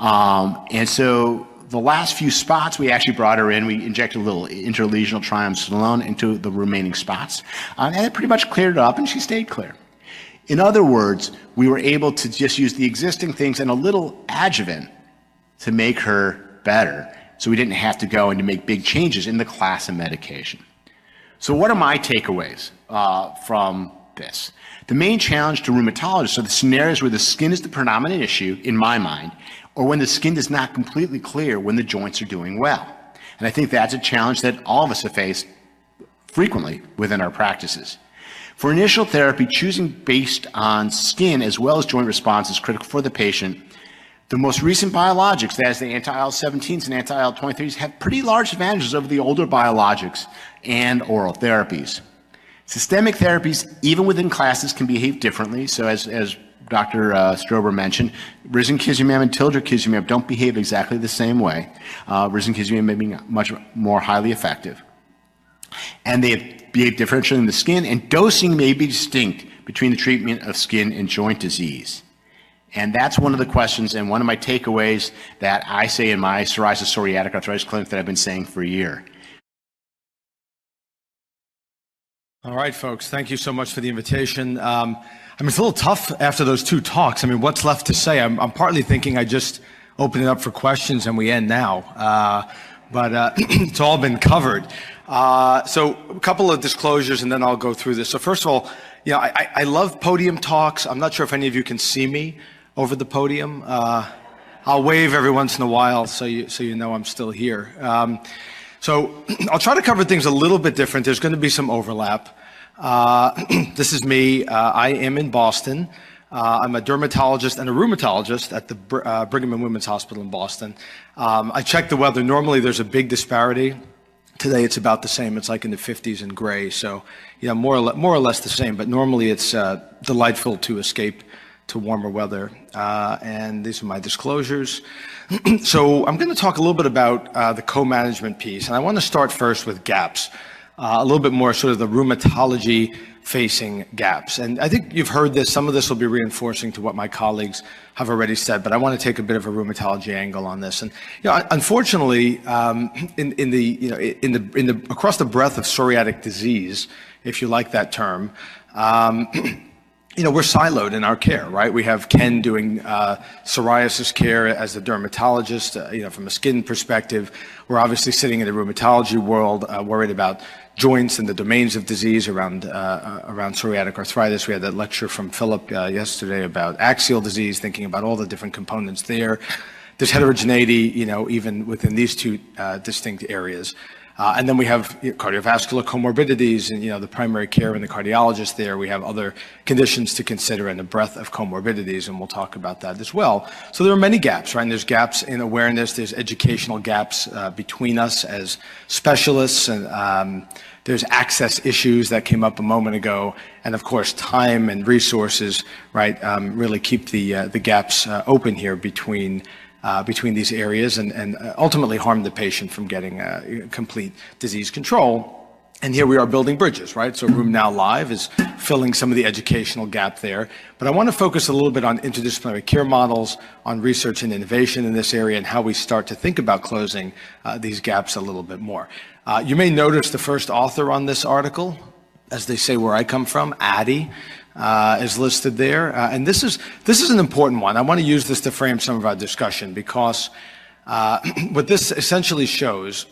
Um, and so the last few spots, we actually brought her in. We injected a little interlesional triamcinolone into the remaining spots. Um, and it pretty much cleared it up, and she stayed clear. In other words, we were able to just use the existing things and a little adjuvant to make her better. So we didn't have to go and to make big changes in the class of medication. So what are my takeaways uh, from this? The main challenge to rheumatologists are the scenarios where the skin is the predominant issue, in my mind, or when the skin is not completely clear when the joints are doing well. And I think that's a challenge that all of us have faced frequently within our practices. For initial therapy, choosing based on skin as well as joint response is critical for the patient. The most recent biologics, that is the anti I L seventeens and anti I L twenty-threes, have pretty large advantages over the older biologics and oral therapies. Systemic therapies, even within classes, can behave differently. So as, as Doctor Uh, Strober mentioned, risankizumab and tildrakizumab don't behave exactly the same way. Uh, risankizumab may be much more highly effective. And they behave differentially in the skin, and dosing may be distinct between the treatment of skin and joint disease. And that's one of the questions and one of my takeaways that I say in my psoriasis psoriatic arthritis clinic that I've been saying for a year. All right, folks, thank you so much for the invitation. Um, I mean, it's a little tough after those two talks. I mean, what's left to say? I'm, I'm partly thinking I just open it up for questions and we end now. Uh, but uh, it's all been covered. Uh, so a couple of disclosures and then I'll go through this. So first of all, you know, I, I love podium talks. I'm not sure if any of you can see me over the podium. Uh, I'll wave every once in a while so you, so you know I'm still here. Um, So I'll try to cover things a little bit different. There's going to be some overlap. Uh, this is me. Uh, I am in Boston. Uh, I'm a dermatologist and a rheumatologist at the Br uh, Brigham and Women's Hospital in Boston. Um, I checked the weather. Normally there's a big disparity. Today it's about the same. It's like in the fifties and gray. So yeah, more or, more or less the same. But normally it's uh, delightful to escape to warmer weather. Uh, and these are my disclosures. So I'm going to talk a little bit about uh, the co-management piece. And I want to start first with gaps, uh, a little bit more sort of the rheumatology facing gaps. And I think you've heard this. Some of this will be reinforcing to what my colleagues have already said, but I want to take a bit of a rheumatology angle on this. And you know, unfortunately, um, in, in the, you know, in the, in the, across the breadth of psoriatic disease, if you like that term, um, you know, we're siloed in our care, right? We have Ken doing uh, psoriasis care as a dermatologist, uh, you know, from a skin perspective. We're obviously sitting in the rheumatology world, uh, worried about joints and the domains of disease around, uh, around psoriatic arthritis. We had that lecture from Philip uh, yesterday about axial disease, thinking about all the different components there. There's heterogeneity, you know, even within these two uh, distinct areas. Uh, and then we have cardiovascular comorbidities and, you know, the primary care and the cardiologist there. We have other conditions to consider and the breadth of comorbidities, and we'll talk about that as well. So there are many gaps, right? And there's gaps in awareness. There's educational gaps uh, between us as specialists. And um, there's access issues that came up a moment ago. And, of course, time and resources, right, um, really keep the, uh, the gaps uh, open here between Uh, between these areas and, and ultimately harm the patient from getting uh, complete disease control. And here we are building bridges, right? So RheumNow Live is filling some of the educational gap there. But I want to focus a little bit on interdisciplinary care models, on research and innovation in this area, and how we start to think about closing uh, these gaps a little bit more. Uh, you may notice the first author on this article, as they say where I come from, Addy, Uh, is listed there, uh, and this is this is an important one. I want to use this to frame some of our discussion, because uh, what this essentially shows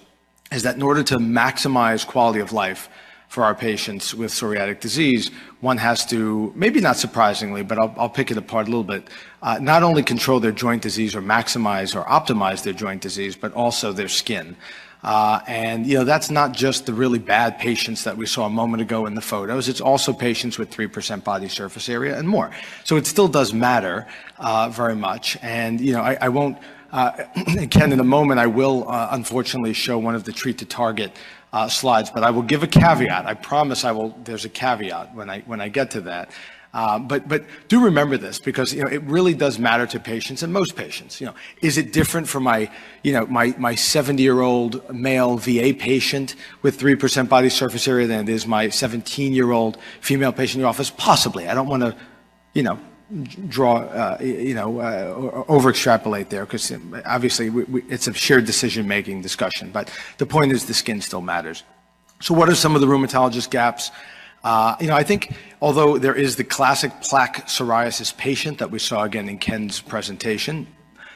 is that in order to maximize quality of life for our patients with psoriatic disease, one has to, maybe not surprisingly, but I'll, I'll pick it apart a little bit, uh, not only control their joint disease or maximize or optimize their joint disease, but also their skin. Uh, and, you know, that's not just the really bad patients that we saw a moment ago in the photos. It's also patients with three percent body surface area and more. So it still does matter uh, very much. And, you know, I, I won't, uh, Ken, in a moment, I will, uh, unfortunately, show one of the treat to target uh, slides. But I will give a caveat. I promise I will. There's a caveat when I, when I get to that. Uh, but, but do remember this, because, you know, it really does matter to patients, and most patients, you know, is it different for my, you know, my, my seventy year old male V A patient with three percent body surface area than it is my seventeen year old female patient in the office? Possibly. I don't want to, you know, draw, uh, you know, uh, over extrapolate there, because obviously we, we, it's a shared decision making discussion. But the point is the skin still matters. So what are some of the rheumatologist gaps? Uh, you know, I think although there is the classic plaque psoriasis patient that we saw again in Ken's presentation,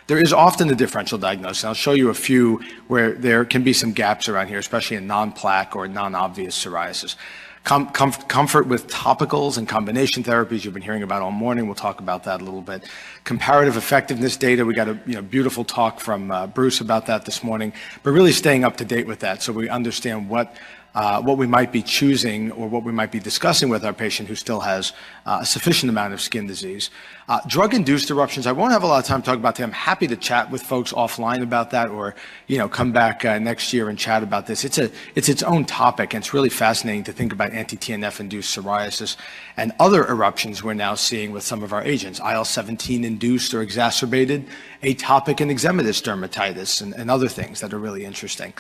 there is often a differential diagnosis. I'll show you a few where there can be some gaps around here, especially in non-plaque or non-obvious psoriasis. Com com comfort with topicals and combination therapies you've been hearing about all morning. We'll talk about that a little bit. Comparative effectiveness data. We got a you know, beautiful talk from uh, Bruce about that this morning, but really staying up to date with that so we understand what Uh, what we might be choosing or what we might be discussing with our patient who still has uh, a sufficient amount of skin disease. Uh, drug-induced eruptions, I won't have a lot of time talking about that. I'm happy to chat with folks offline about that or, you know, come back uh, next year and chat about this. It's a, it's its own topic, and it's really fascinating to think about anti-T N F-induced psoriasis and other eruptions we're now seeing with some of our agents, I L seventeen induced or exacerbated atopic and eczematous dermatitis and, and other things that are really interesting.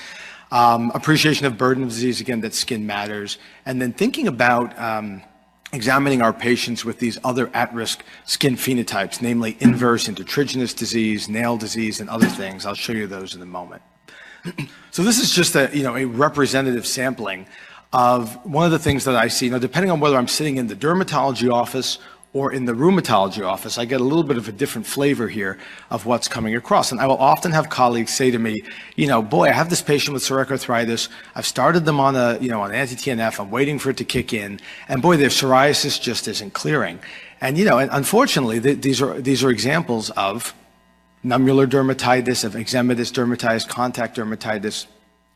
Um, appreciation of burden of disease, again, that skin matters, and then thinking about um, examining our patients with these other at-risk skin phenotypes, namely inverse intertriginous disease, nail disease, and other things. I'll show you those in a moment. So this is just a, you know, a representative sampling of one of the things that I see. Now, depending on whether I'm sitting in the dermatology office or in the rheumatology office, I get a little bit of a different flavor here of what's coming across. And I will often have colleagues say to me, you know, boy, I have this patient with psoriatic arthritis. I've started them on a, you know, on anti-T N F. I'm waiting for it to kick in. And boy, their psoriasis just isn't clearing. And, you know, and unfortunately, th these are, these are examples of nummular dermatitis, of eczematous dermatitis, contact dermatitis,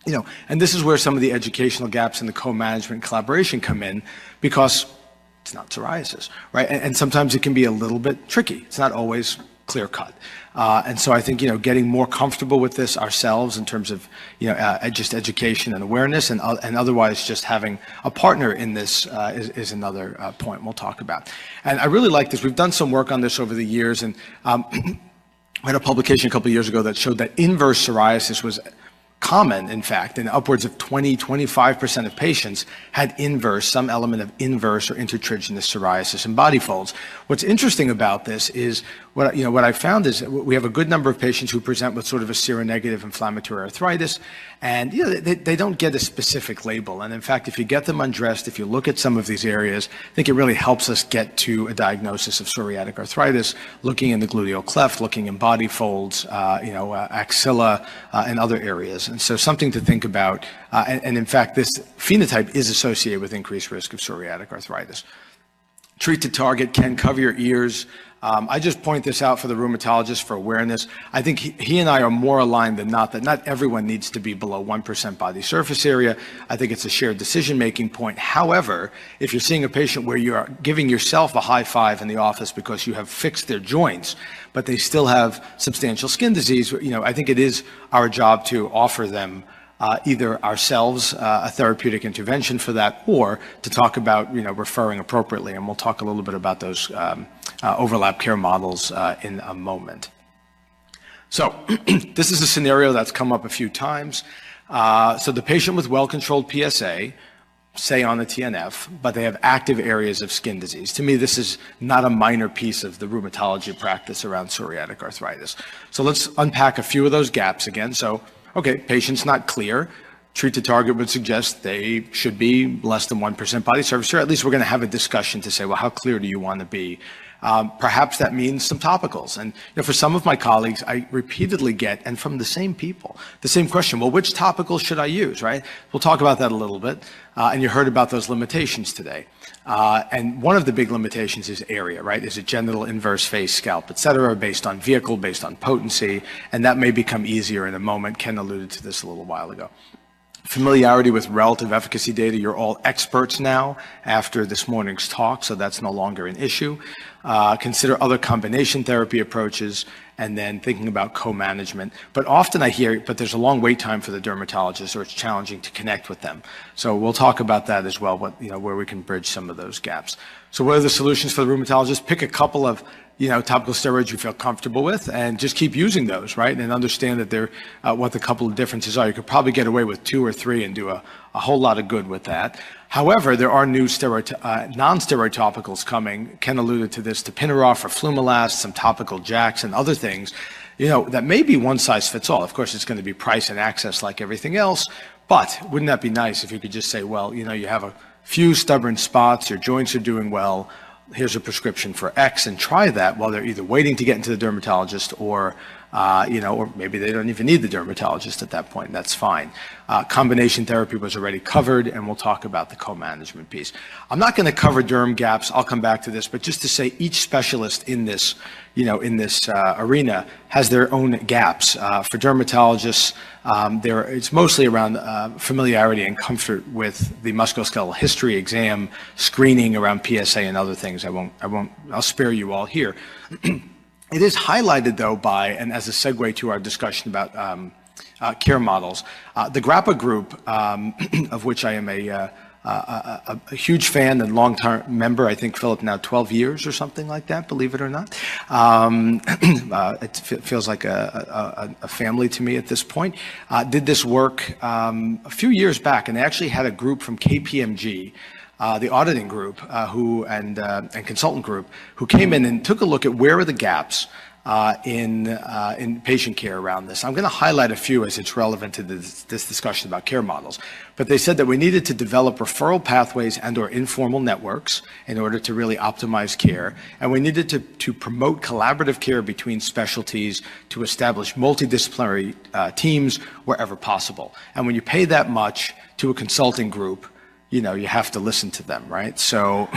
you know, and this is where some of the educational gaps in the co-management and collaboration come in, because it's not psoriasis, right? And, and sometimes it can be a little bit tricky. It's not always clear cut. Uh, and so I think, you know, getting more comfortable with this ourselves in terms of, you know, uh, just education and awareness, and, uh, and otherwise just having a partner in this uh, is, is another uh, point we'll talk about. And I really like this. We've done some work on this over the years, and um, I had a publication a couple of years ago that showed that inverse psoriasis was common, in fact, and upwards of twenty, twenty-five percent of patients had inverse, some element of inverse or intertriginous psoriasis and body folds. What's interesting about this is what, you know, what I found is we have a good number of patients who present with sort of a seronegative inflammatory arthritis, and you know, they, they don't get a specific label. And in fact, if you get them undressed, if you look at some of these areas, I think it really helps us get to a diagnosis of psoriatic arthritis, looking in the gluteal cleft, looking in body folds, uh, you know, uh, axilla, uh, and other areas. And so something to think about, uh, and, and in fact, this phenotype is associated with increased risk of psoriatic arthritis. Treat to target, Ken, cover your ears. Um, I just point this out for the rheumatologist for awareness. I think he, he and I are more aligned than not, that not everyone needs to be below one percent body surface area. I think it's a shared decision-making point. However, if you're seeing a patient where you are giving yourself a high five in the office because you have fixed their joints, but they still have substantial skin disease, you know, I think it is our job to offer them Uh, either ourselves uh, a therapeutic intervention for that, or to talk about, you know, referring appropriately. And we'll talk a little bit about those um, uh, overlap care models uh, in a moment. So this is a scenario that's come up a few times. Uh, so the patient with well-controlled P S A, say on the T N F, but they have active areas of skin disease. To me, this is not a minor piece of the rheumatology practice around psoriatic arthritis. So let's unpack a few of those gaps again. So okay, patient's not clear. Treat to target would suggest they should be less than one percent body surface, or at least we're going to have a discussion to say, well, how clear do you want to be? Um, perhaps that means some topicals. And you know, for some of my colleagues, I repeatedly get, and from the same people, the same question, well, which topical should I use, right? We'll talk about that a little bit. Uh, and you heard about those limitations today. Uh, and one of the big limitations is area, right? Is it genital, inverse, face, scalp, et cetera, based on vehicle, based on potency, and that may become easier in a moment. Ken alluded to this a little while ago. Familiarity with relative efficacy data. You're all experts now after this morning's talk, so that's no longer an issue. Uh, consider other combination therapy approaches, and then thinking about co-management. But often I hear, but there's a long wait time for the dermatologist, or it's challenging to connect with them. So we'll talk about that as well, what, you know, where we can bridge some of those gaps. So what are the solutions for the rheumatologist? Pick a couple of you know, topical steroids you feel comfortable with, and just keep using those, right? And understand that they're, uh, what the couple of differences are. You could probably get away with two or three and do a, a whole lot of good with that. However, there are new steroid, uh, non-steroid topicals coming. Ken alluded to this, tapinarof or Flumilast, some topical J A Ks and other things, you know, that may be one size fits all. Of course, it's going to be price and access like everything else, but wouldn't that be nice if you could just say, well, you know, you have a few stubborn spots, your joints are doing well, here's a prescription for X, and try that while they're either waiting to get into the dermatologist or uh, you know, or maybe they don't even need the dermatologist at that point, and that's fine. Uh, combination therapy was already covered, and we'll talk about the co-management piece. I'm not going to cover derm gaps. I'll come back to this, but just to say each specialist in this, you know, in this uh, arena has their own gaps. Uh, for dermatologists, um, there it's mostly around uh, familiarity and comfort with the musculoskeletal history exam, screening around P S A and other things. I won't, I won't, I'll spare you all here. It is highlighted though by, and as a segue to our discussion about um, uh, care models, uh, the GRAPPA group, um, of which I am a, uh, a, a, a huge fan and long-term member. I think Philip now twelve years or something like that, believe it or not. Um, uh, it f feels like a, a, a family to me at this point. Uh, did this work um, a few years back, and they actually had a group from K P M G, Uh, the auditing group uh, who and, uh, and consultant group who came in and took a look at where are the gaps uh, in, uh, in patient care around this. I'm going to highlight a few as it's relevant to this, this discussion about care models. But they said that we needed to develop referral pathways and or informal networks in order to really optimize care. And we needed to, to promote collaborative care between specialties to establish multidisciplinary uh, teams wherever possible. And when you pay that much to a consulting group, you know, you have to listen to them, right? So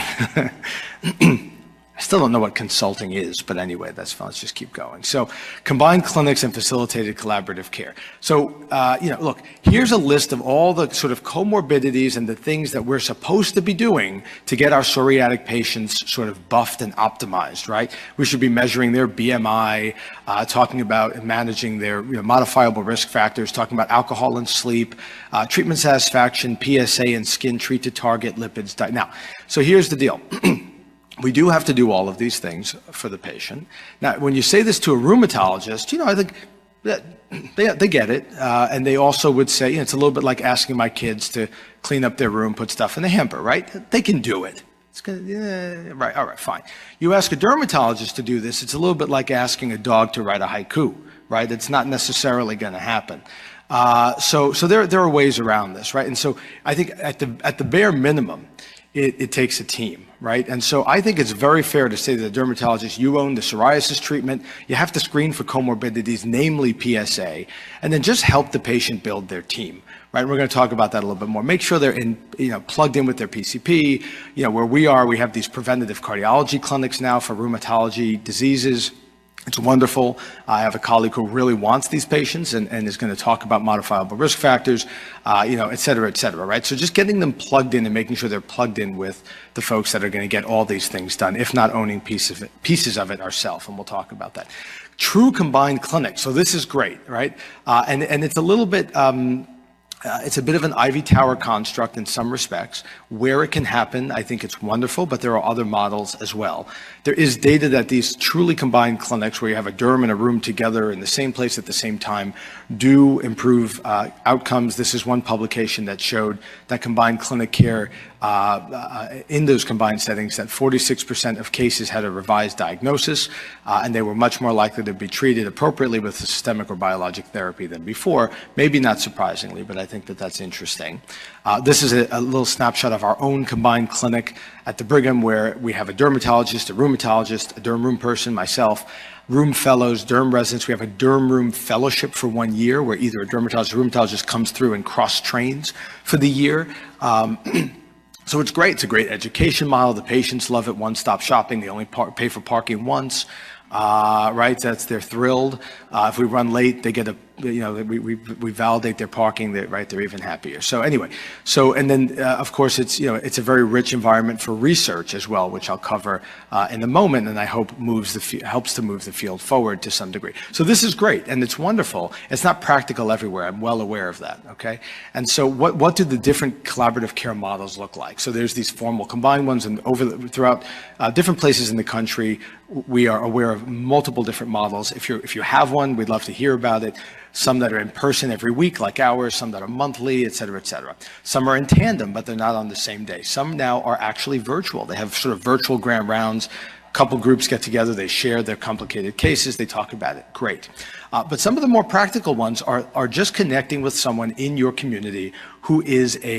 I still don't know what consulting is, but anyway, that's fine. Let's just keep going. So combined clinics and facilitated collaborative care. So, uh, you know, look, here's a list of all the sort of comorbidities and the things that we're supposed to be doing to get our psoriatic patients sort of buffed and optimized, right? We should be measuring their B M I, uh, talking about managing their you know, modifiable risk factors, talking about alcohol and sleep, uh, treatment satisfaction, P S A and skin, treat to target, lipids. Diet. Now, so here's the deal. We do have to do all of these things for the patient. Now, when you say this to a rheumatologist, you know, I think that they, they get it. Uh, and they also would say, you know, it's a little bit like asking my kids to clean up their room, put stuff in the hamper, right? They can do it. It's gonna, yeah, right, all right, fine. You ask a dermatologist to do this, it's a little bit like asking a dog to write a haiku, right? It's not necessarily going to happen. Uh, so so there, there are ways around this, right? And so I think at the, at the bare minimum, It, it takes a team, right? And so I think it's very fair to say to the dermatologist, you own the psoriasis treatment, you have to screen for comorbidities, namely P S A, and then just help the patient build their team, right? And we're going to talk about that a little bit more. Make sure they're in, you know, plugged in with their P C P. You know, where we are, we have these preventative cardiology clinics now for rheumatology diseases. It's wonderful. I have a colleague who really wants these patients and, and is going to talk about modifiable risk factors, uh, you know, et cetera, et cetera, right? So just getting them plugged in and making sure they're plugged in with the folks that are going to get all these things done, if not owning piece of it, pieces of it ourselves, and we'll talk about that. True combined clinics. So this is great, right? Uh, and, and it's a little bit... Um, Uh, it's a bit of an Ivy Tower construct in some respects. Where it can happen, I think it's wonderful, but there are other models as well. There is data that these truly combined clinics, where you have a derm and a room together in the same place at the same time, do improve uh, outcomes. This is one publication that showed that combined clinic care uh, uh, in those combined settings, that forty-six percent of cases had a revised diagnosis, uh, and they were much more likely to be treated appropriately with systemic or biologic therapy than before. Maybe not surprisingly, but I think that that's interesting. Uh, this is a, a little snapshot of our own combined clinic at the Brigham, where we have a dermatologist, a rheumatologist, a derm room person, myself, room fellows, derm residents. We have a derm room fellowship for one year where either a dermatologist or rheumatologist comes through and cross-trains for the year. Um, so it's great. It's a great education model. The patients love it. One-stop shopping. They only pay for parking once. Uh, right, that's they're thrilled. Uh, if we run late, they get a you know we we, we validate their parking. They're, right, they're even happier. So anyway, so and then uh, of course it's you know it's a very rich environment for research as well, which I'll cover uh, in a moment, and I hope moves the helps to move the field forward to some degree. So this is great and it's wonderful. It's not practical everywhere. I'm well aware of that. Okay, and so what what do the different collaborative care models look like? So there's these formal combined ones, and over the, throughout uh, different places in the country. We are aware of multiple different models. If, you're, if you have one, we'd love to hear about it. Some that are in person every week, like ours, some that are monthly, et cetera, et cetera. Some are in tandem, but they're not on the same day. Some now are actually virtual. They have sort of virtual grand rounds. Couple groups get together, they share their complicated cases, they talk about it. Great. Uh, but some of the more practical ones are, are just connecting with someone in your community who is a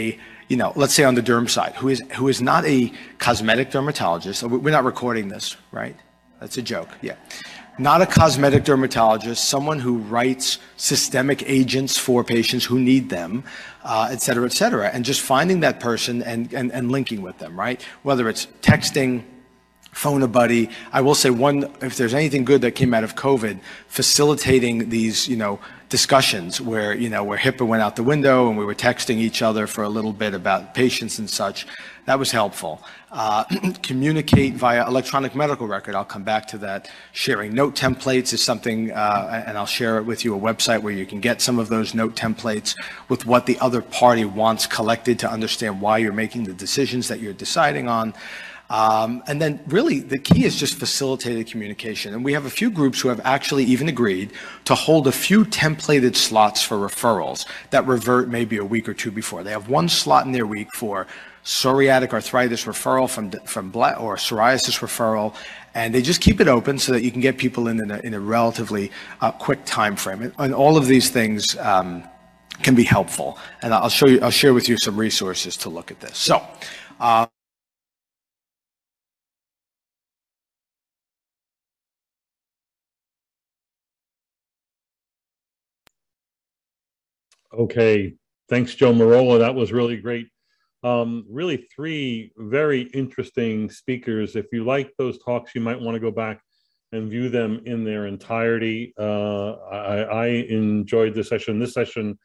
you know, let's say on the derm side, who is, who is not a cosmetic dermatologist. We're not recording this, right? That's a joke, yeah. not a cosmetic dermatologist, someone who writes systemic agents for patients who need them, uh, et cetera, et cetera, and just finding that person and, and, and linking with them, right? Whether it's texting, phone a buddy. I will say one, if there's anything good that came out of COVID, facilitating these, you know, discussions where, you know, where HIPAA went out the window and we were texting each other for a little bit about patients and such. That was helpful. Uh, communicate via electronic medical record. I'll come back to that. Sharing note templates is something, uh, and I'll share it with you, a website where you can get some of those note templates with what the other party wants collected to understand why you're making the decisions that you're deciding on. Um, and then really the key is just facilitated communication. And we have a few groups who have actually even agreed to hold a few templated slots for referrals that revert maybe a week or two before. They have one slot in their week for psoriatic arthritis referral from, from black or psoriasis referral. And they just keep it open so that you can get people in in a, in a relatively uh, quick time frame. And, and all of these things um, can be helpful. And I'll show you, I'll share with you some resources to look at this. So. Uh, Okay, thanks, Joe Merola. That was really great. Um, really three very interesting speakers. If you like those talks, you might want to go back and view them in their entirety. Uh, I, I enjoyed this session. This session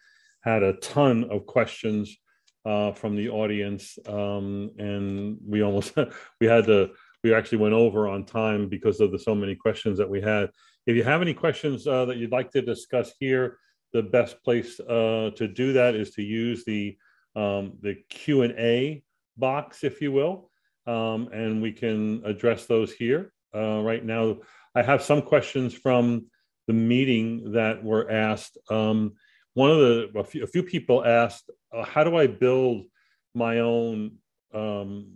had a ton of questions uh, from the audience, um, and we almost, we had to, we actually went over on time because of the so many questions that we had. If you have any questions uh, that you'd like to discuss here, the best place uh, to do that is to use the, um, the Q and A box, if you will, um, and we can address those here. Uh, right now, I have some questions from the meeting that were asked. Um, one of the, a few, a few people asked, uh, how do I build my own um,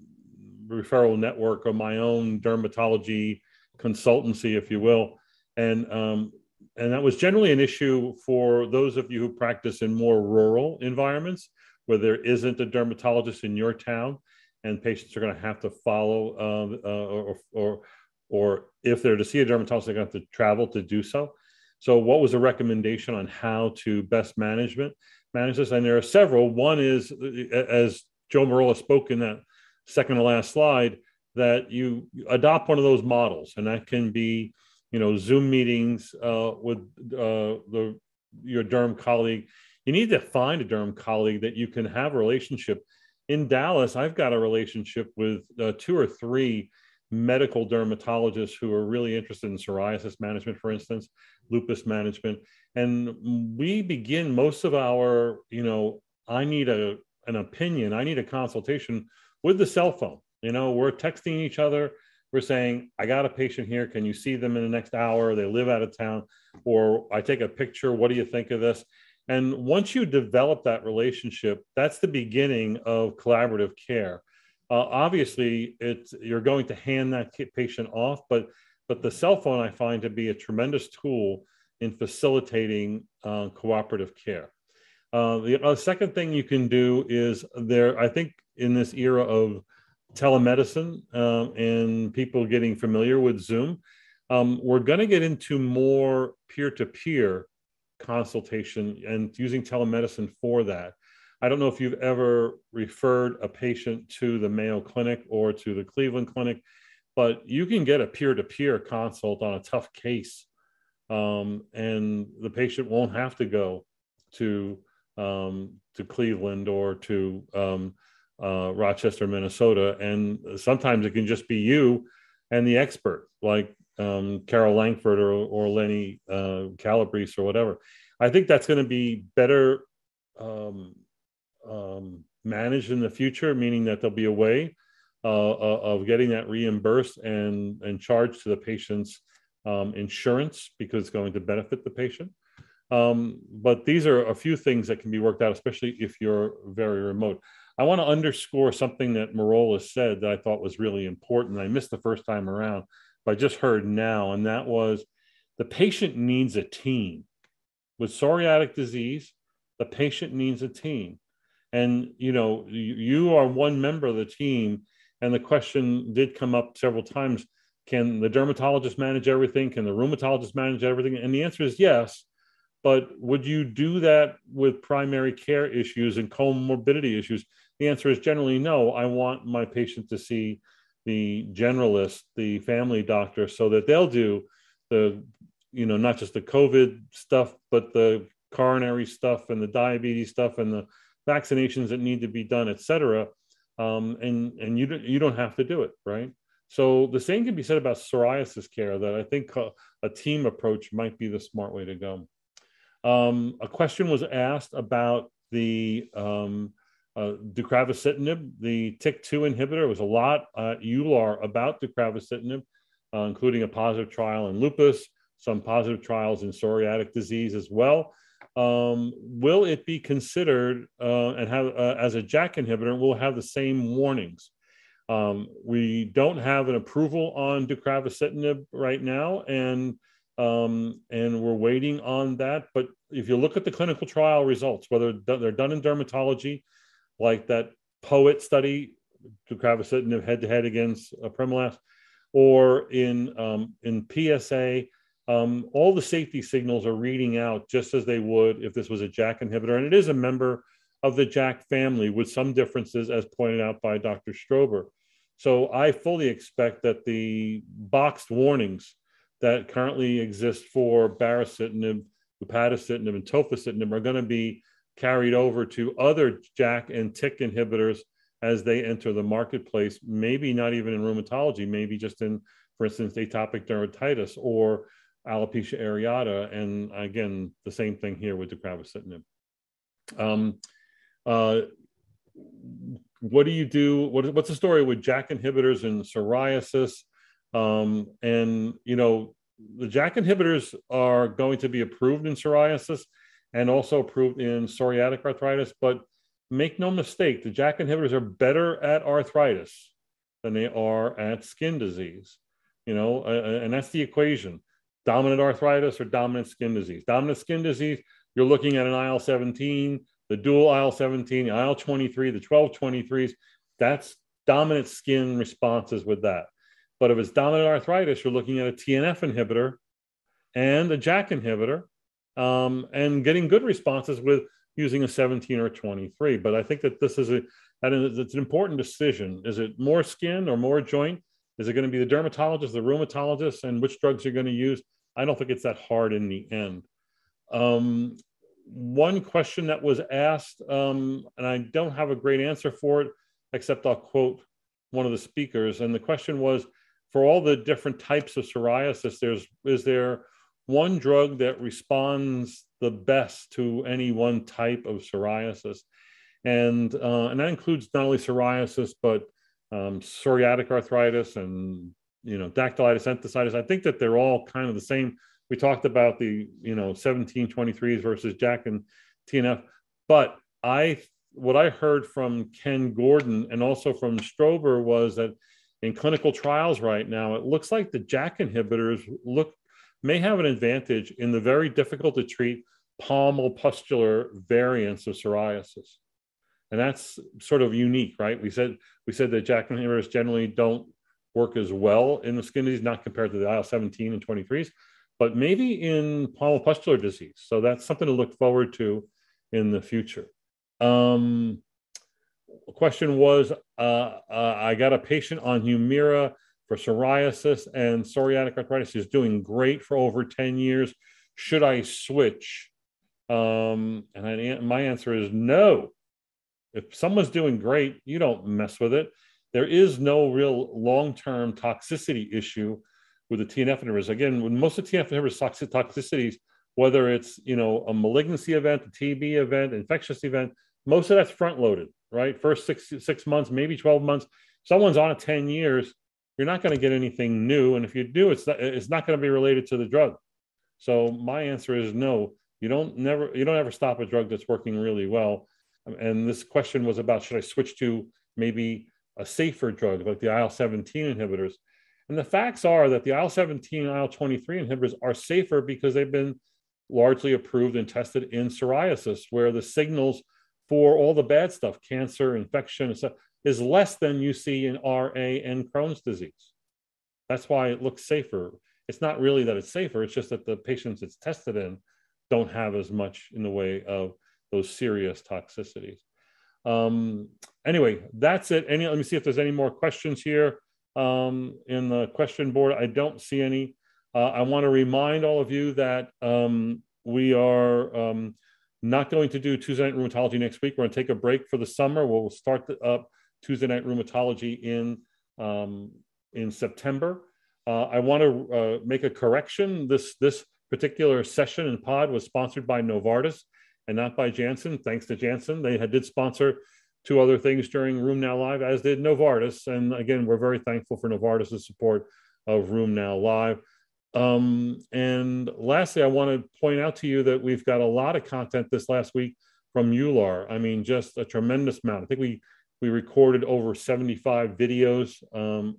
referral network or my own dermatology consultancy, if you will? And um, And that was generally an issue for those of you who practice in more rural environments where there isn't a dermatologist in your town and patients are going to have to follow um, uh, or, or, or if they're to see a dermatologist, they're going to have to travel to do so. So what was a recommendation on how to best management, manage this? And there are several. One is, as Joe Merola spoke in that second to last slide, that you adopt one of those models, and that can be, you know, Zoom meetings uh, with uh, the, your derm colleague. You need to find a derm colleague that you can have a relationship. In Dallas, I've got a relationship with uh, two or three medical dermatologists who are really interested in psoriasis management, for instance, lupus management. And we begin most of our, you know, I need a, an opinion, I need a consultation with the cell phone. You know, we're texting each other. We're saying, I got a patient here. Can you see them in the next hour? They live out of town. Or I take a picture. What do you think of this? And once you develop that relationship, that's the beginning of collaborative care. Uh, obviously, it's, you're going to hand that patient off, but, but the cell phone I find to be a tremendous tool in facilitating uh, cooperative care. Uh, the uh, second thing you can do is there, I think in this era of telemedicine um, and people getting familiar with Zoom, um, we're going to get into more peer-to-peer consultation and using telemedicine for that. I don't know if you've ever referred a patient to the Mayo Clinic or to the Cleveland Clinic, but you can get a peer-to-peer consult on a tough case, um, and the patient won't have to go to, um, to Cleveland or to um, Uh, Rochester, Minnesota, and sometimes it can just be you and the expert, like um, Carol Langford or, or Lenny uh, Calabrese or whatever. I think that's going to be better um, um, managed in the future, meaning that there'll be a way uh, of getting that reimbursed and, and charged to the patient's um, insurance because it's going to benefit the patient. Um, but these are a few things that can be worked out, especially if you're very remote. I want to underscore something that Merola said that I thought was really important. I missed the first time around, but I just heard now, and that was the patient needs a team. With psoriatic disease, the patient needs a team. And, you know, you, you are one member of the team, and the question did come up several times, Can the dermatologist manage everything? Can the rheumatologist manage everything? And the answer is yes, but would you do that with primary care issues and comorbidity issues? The answer is generally no. I want my patient to see the generalist, the family doctor, so that they'll do the, you know, not just the COVID stuff, but the coronary stuff and the diabetes stuff and the vaccinations that need to be done, et cetera. Um, and and you, you don't have to do it, right? So the same can be said about psoriasis care, that I think a, a team approach might be the smart way to go. Um, a question was asked about the um, uh, ducravacitinib, the T Y K two inhibitor. It was a lot uh, EULAR about ducravacitinib, uh, including a positive trial in lupus, some positive trials in psoriatic disease as well. Um, will it be considered uh, and have uh, as a JAK inhibitor? Will have the same warnings. Um, we don't have an approval on ducravacitinib right now, and um, and we're waiting on that. But if you look at the clinical trial results, whether they're done in dermatology, like that POET study, ducravacitinib head-to-head against apremilast, or in um, in P S A. Um, all the safety signals are reading out just as they would if this was a JAK inhibitor. And it is a member of the JAK family with some differences, as pointed out by Doctor Strober. So I fully expect that the boxed warnings that currently exist for baricitinib, upadacitinib, and tofacitinib are going to be carried over to other JAK and T Y K inhibitors as they enter the marketplace, maybe not even in rheumatology, maybe just in, for instance, atopic dermatitis or alopecia areata, and again, the same thing here with ducravacitinib. Um, uh, what do you do? What, what's the story with JAK inhibitors and psoriasis? Um, and, you know, the JAK inhibitors are going to be approved in psoriasis and also approved in psoriatic arthritis, but make no mistake, the JAK inhibitors are better at arthritis than they are at skin disease, you know, uh, and that's the equation. Dominant arthritis or dominant skin disease. Dominant skin disease, you're looking at an I L seventeen, the dual I L seventeen, the I L twenty-three, the twelve twenty-threes. That's dominant skin responses with that. But if it's dominant arthritis, you're looking at a T N F inhibitor and a JAK inhibitor um, and getting good responses with using a seventeen or a twenty-three. But I think that this is a, that is, it's an important decision. Is it more skin or more joint? Is it going to be the dermatologist, the rheumatologist, and which drugs you're going to use? I don't think it's that hard in the end. Um, one question that was asked, um, and I don't have a great answer for it, except I'll quote one of the speakers. And the question was, for all the different types of psoriasis, there's is there one drug that responds the best to any one type of psoriasis? And, uh, and that includes not only psoriasis, but Um, psoriatic arthritis and, you know, dactylitis, enthesitis. I think that they're all kind of the same. We talked about the, you know, seventeen twenty-threes versus JAK and T N F. But I, what I heard from Ken Gordon and also from Strober was that in clinical trials right now, it looks like the JAK inhibitors look may have an advantage in the very difficult to treat palmar pustular variants of psoriasis. And that's sort of unique, right? We said we said that JAK inhibitors generally don't work as well in the skin disease, not compared to the I L seventeen and twenty-threes, but maybe in palmoplantar disease. So that's something to look forward to in the future. Um, the question was, uh, uh, I got a patient on Humira for psoriasis and psoriatic arthritis. She's doing great for over ten years. Should I switch? Um, and I, my answer is no. If someone's doing great, you don't mess with it. There is no real long-term toxicity issue with the T N F inhibitors. Again, with most of the T N F inhibitors, toxicities, whether it's, you know, a malignancy event, a T B event, infectious event, most of that's front-loaded, right? First six, six months, maybe twelve months. Someone's on it ten years. You're not going to get anything new. And if you do, it's not, it's not going to be related to the drug. So my answer is no. You don't never, you don't ever stop a drug that's working really well. And this question was about, should I switch to maybe a safer drug like the I L seventeen inhibitors? And the facts are that the I L seventeen and I L twenty-three inhibitors are safer because they've been largely approved and tested in psoriasis, where the signals for all the bad stuff, cancer, infection, is less than you see in R A and Crohn's disease. That's why it looks safer. It's not really that it's safer, it's just that the patients it's tested in don't have as much in the way of those serious toxicities. Um, anyway, that's it. Any, let me see if there's any more questions here um, in the question board. I don't see any. Uh, I want to remind all of you that um, we are um, not going to do Tuesday Night Rheumatology next week. We're going to take a break for the summer. We'll start the, up Tuesday Night Rheumatology in, um, in September. Uh, I want to uh, make a correction. This, this particular session and pod was sponsored by Novartis and not by Janssen. Thanks to Janssen. They had, did sponsor two other things during RheumNow Live, as did Novartis. And again, we're very thankful for Novartis' support of RheumNow Live. Um, and lastly, I want to point out to you that we've got a lot of content this last week from EULAR. I mean, just a tremendous amount. I think we, we recorded over seventy-five videos. Um,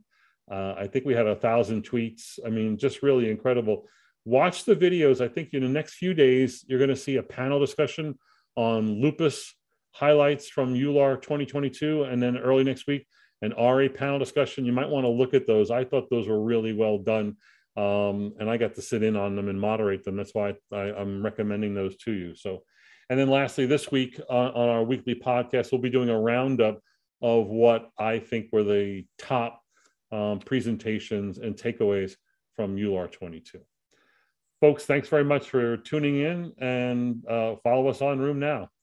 uh, I think we had a thousand tweets. I mean, just really incredible. Watch the videos. I think in the next few days, you're going to see a panel discussion on lupus highlights from EULAR twenty twenty-two, and then early next week, an R A panel discussion. You might want to look at those. I thought those were really well done, um, and I got to sit in on them and moderate them. That's why I, I'm recommending those to you. So, and then lastly, this week uh, on our weekly podcast, we'll be doing a roundup of what I think were the top um, presentations and takeaways from EULAR twenty-two. Folks, thanks very much for tuning in, and uh, follow us on RheumNow.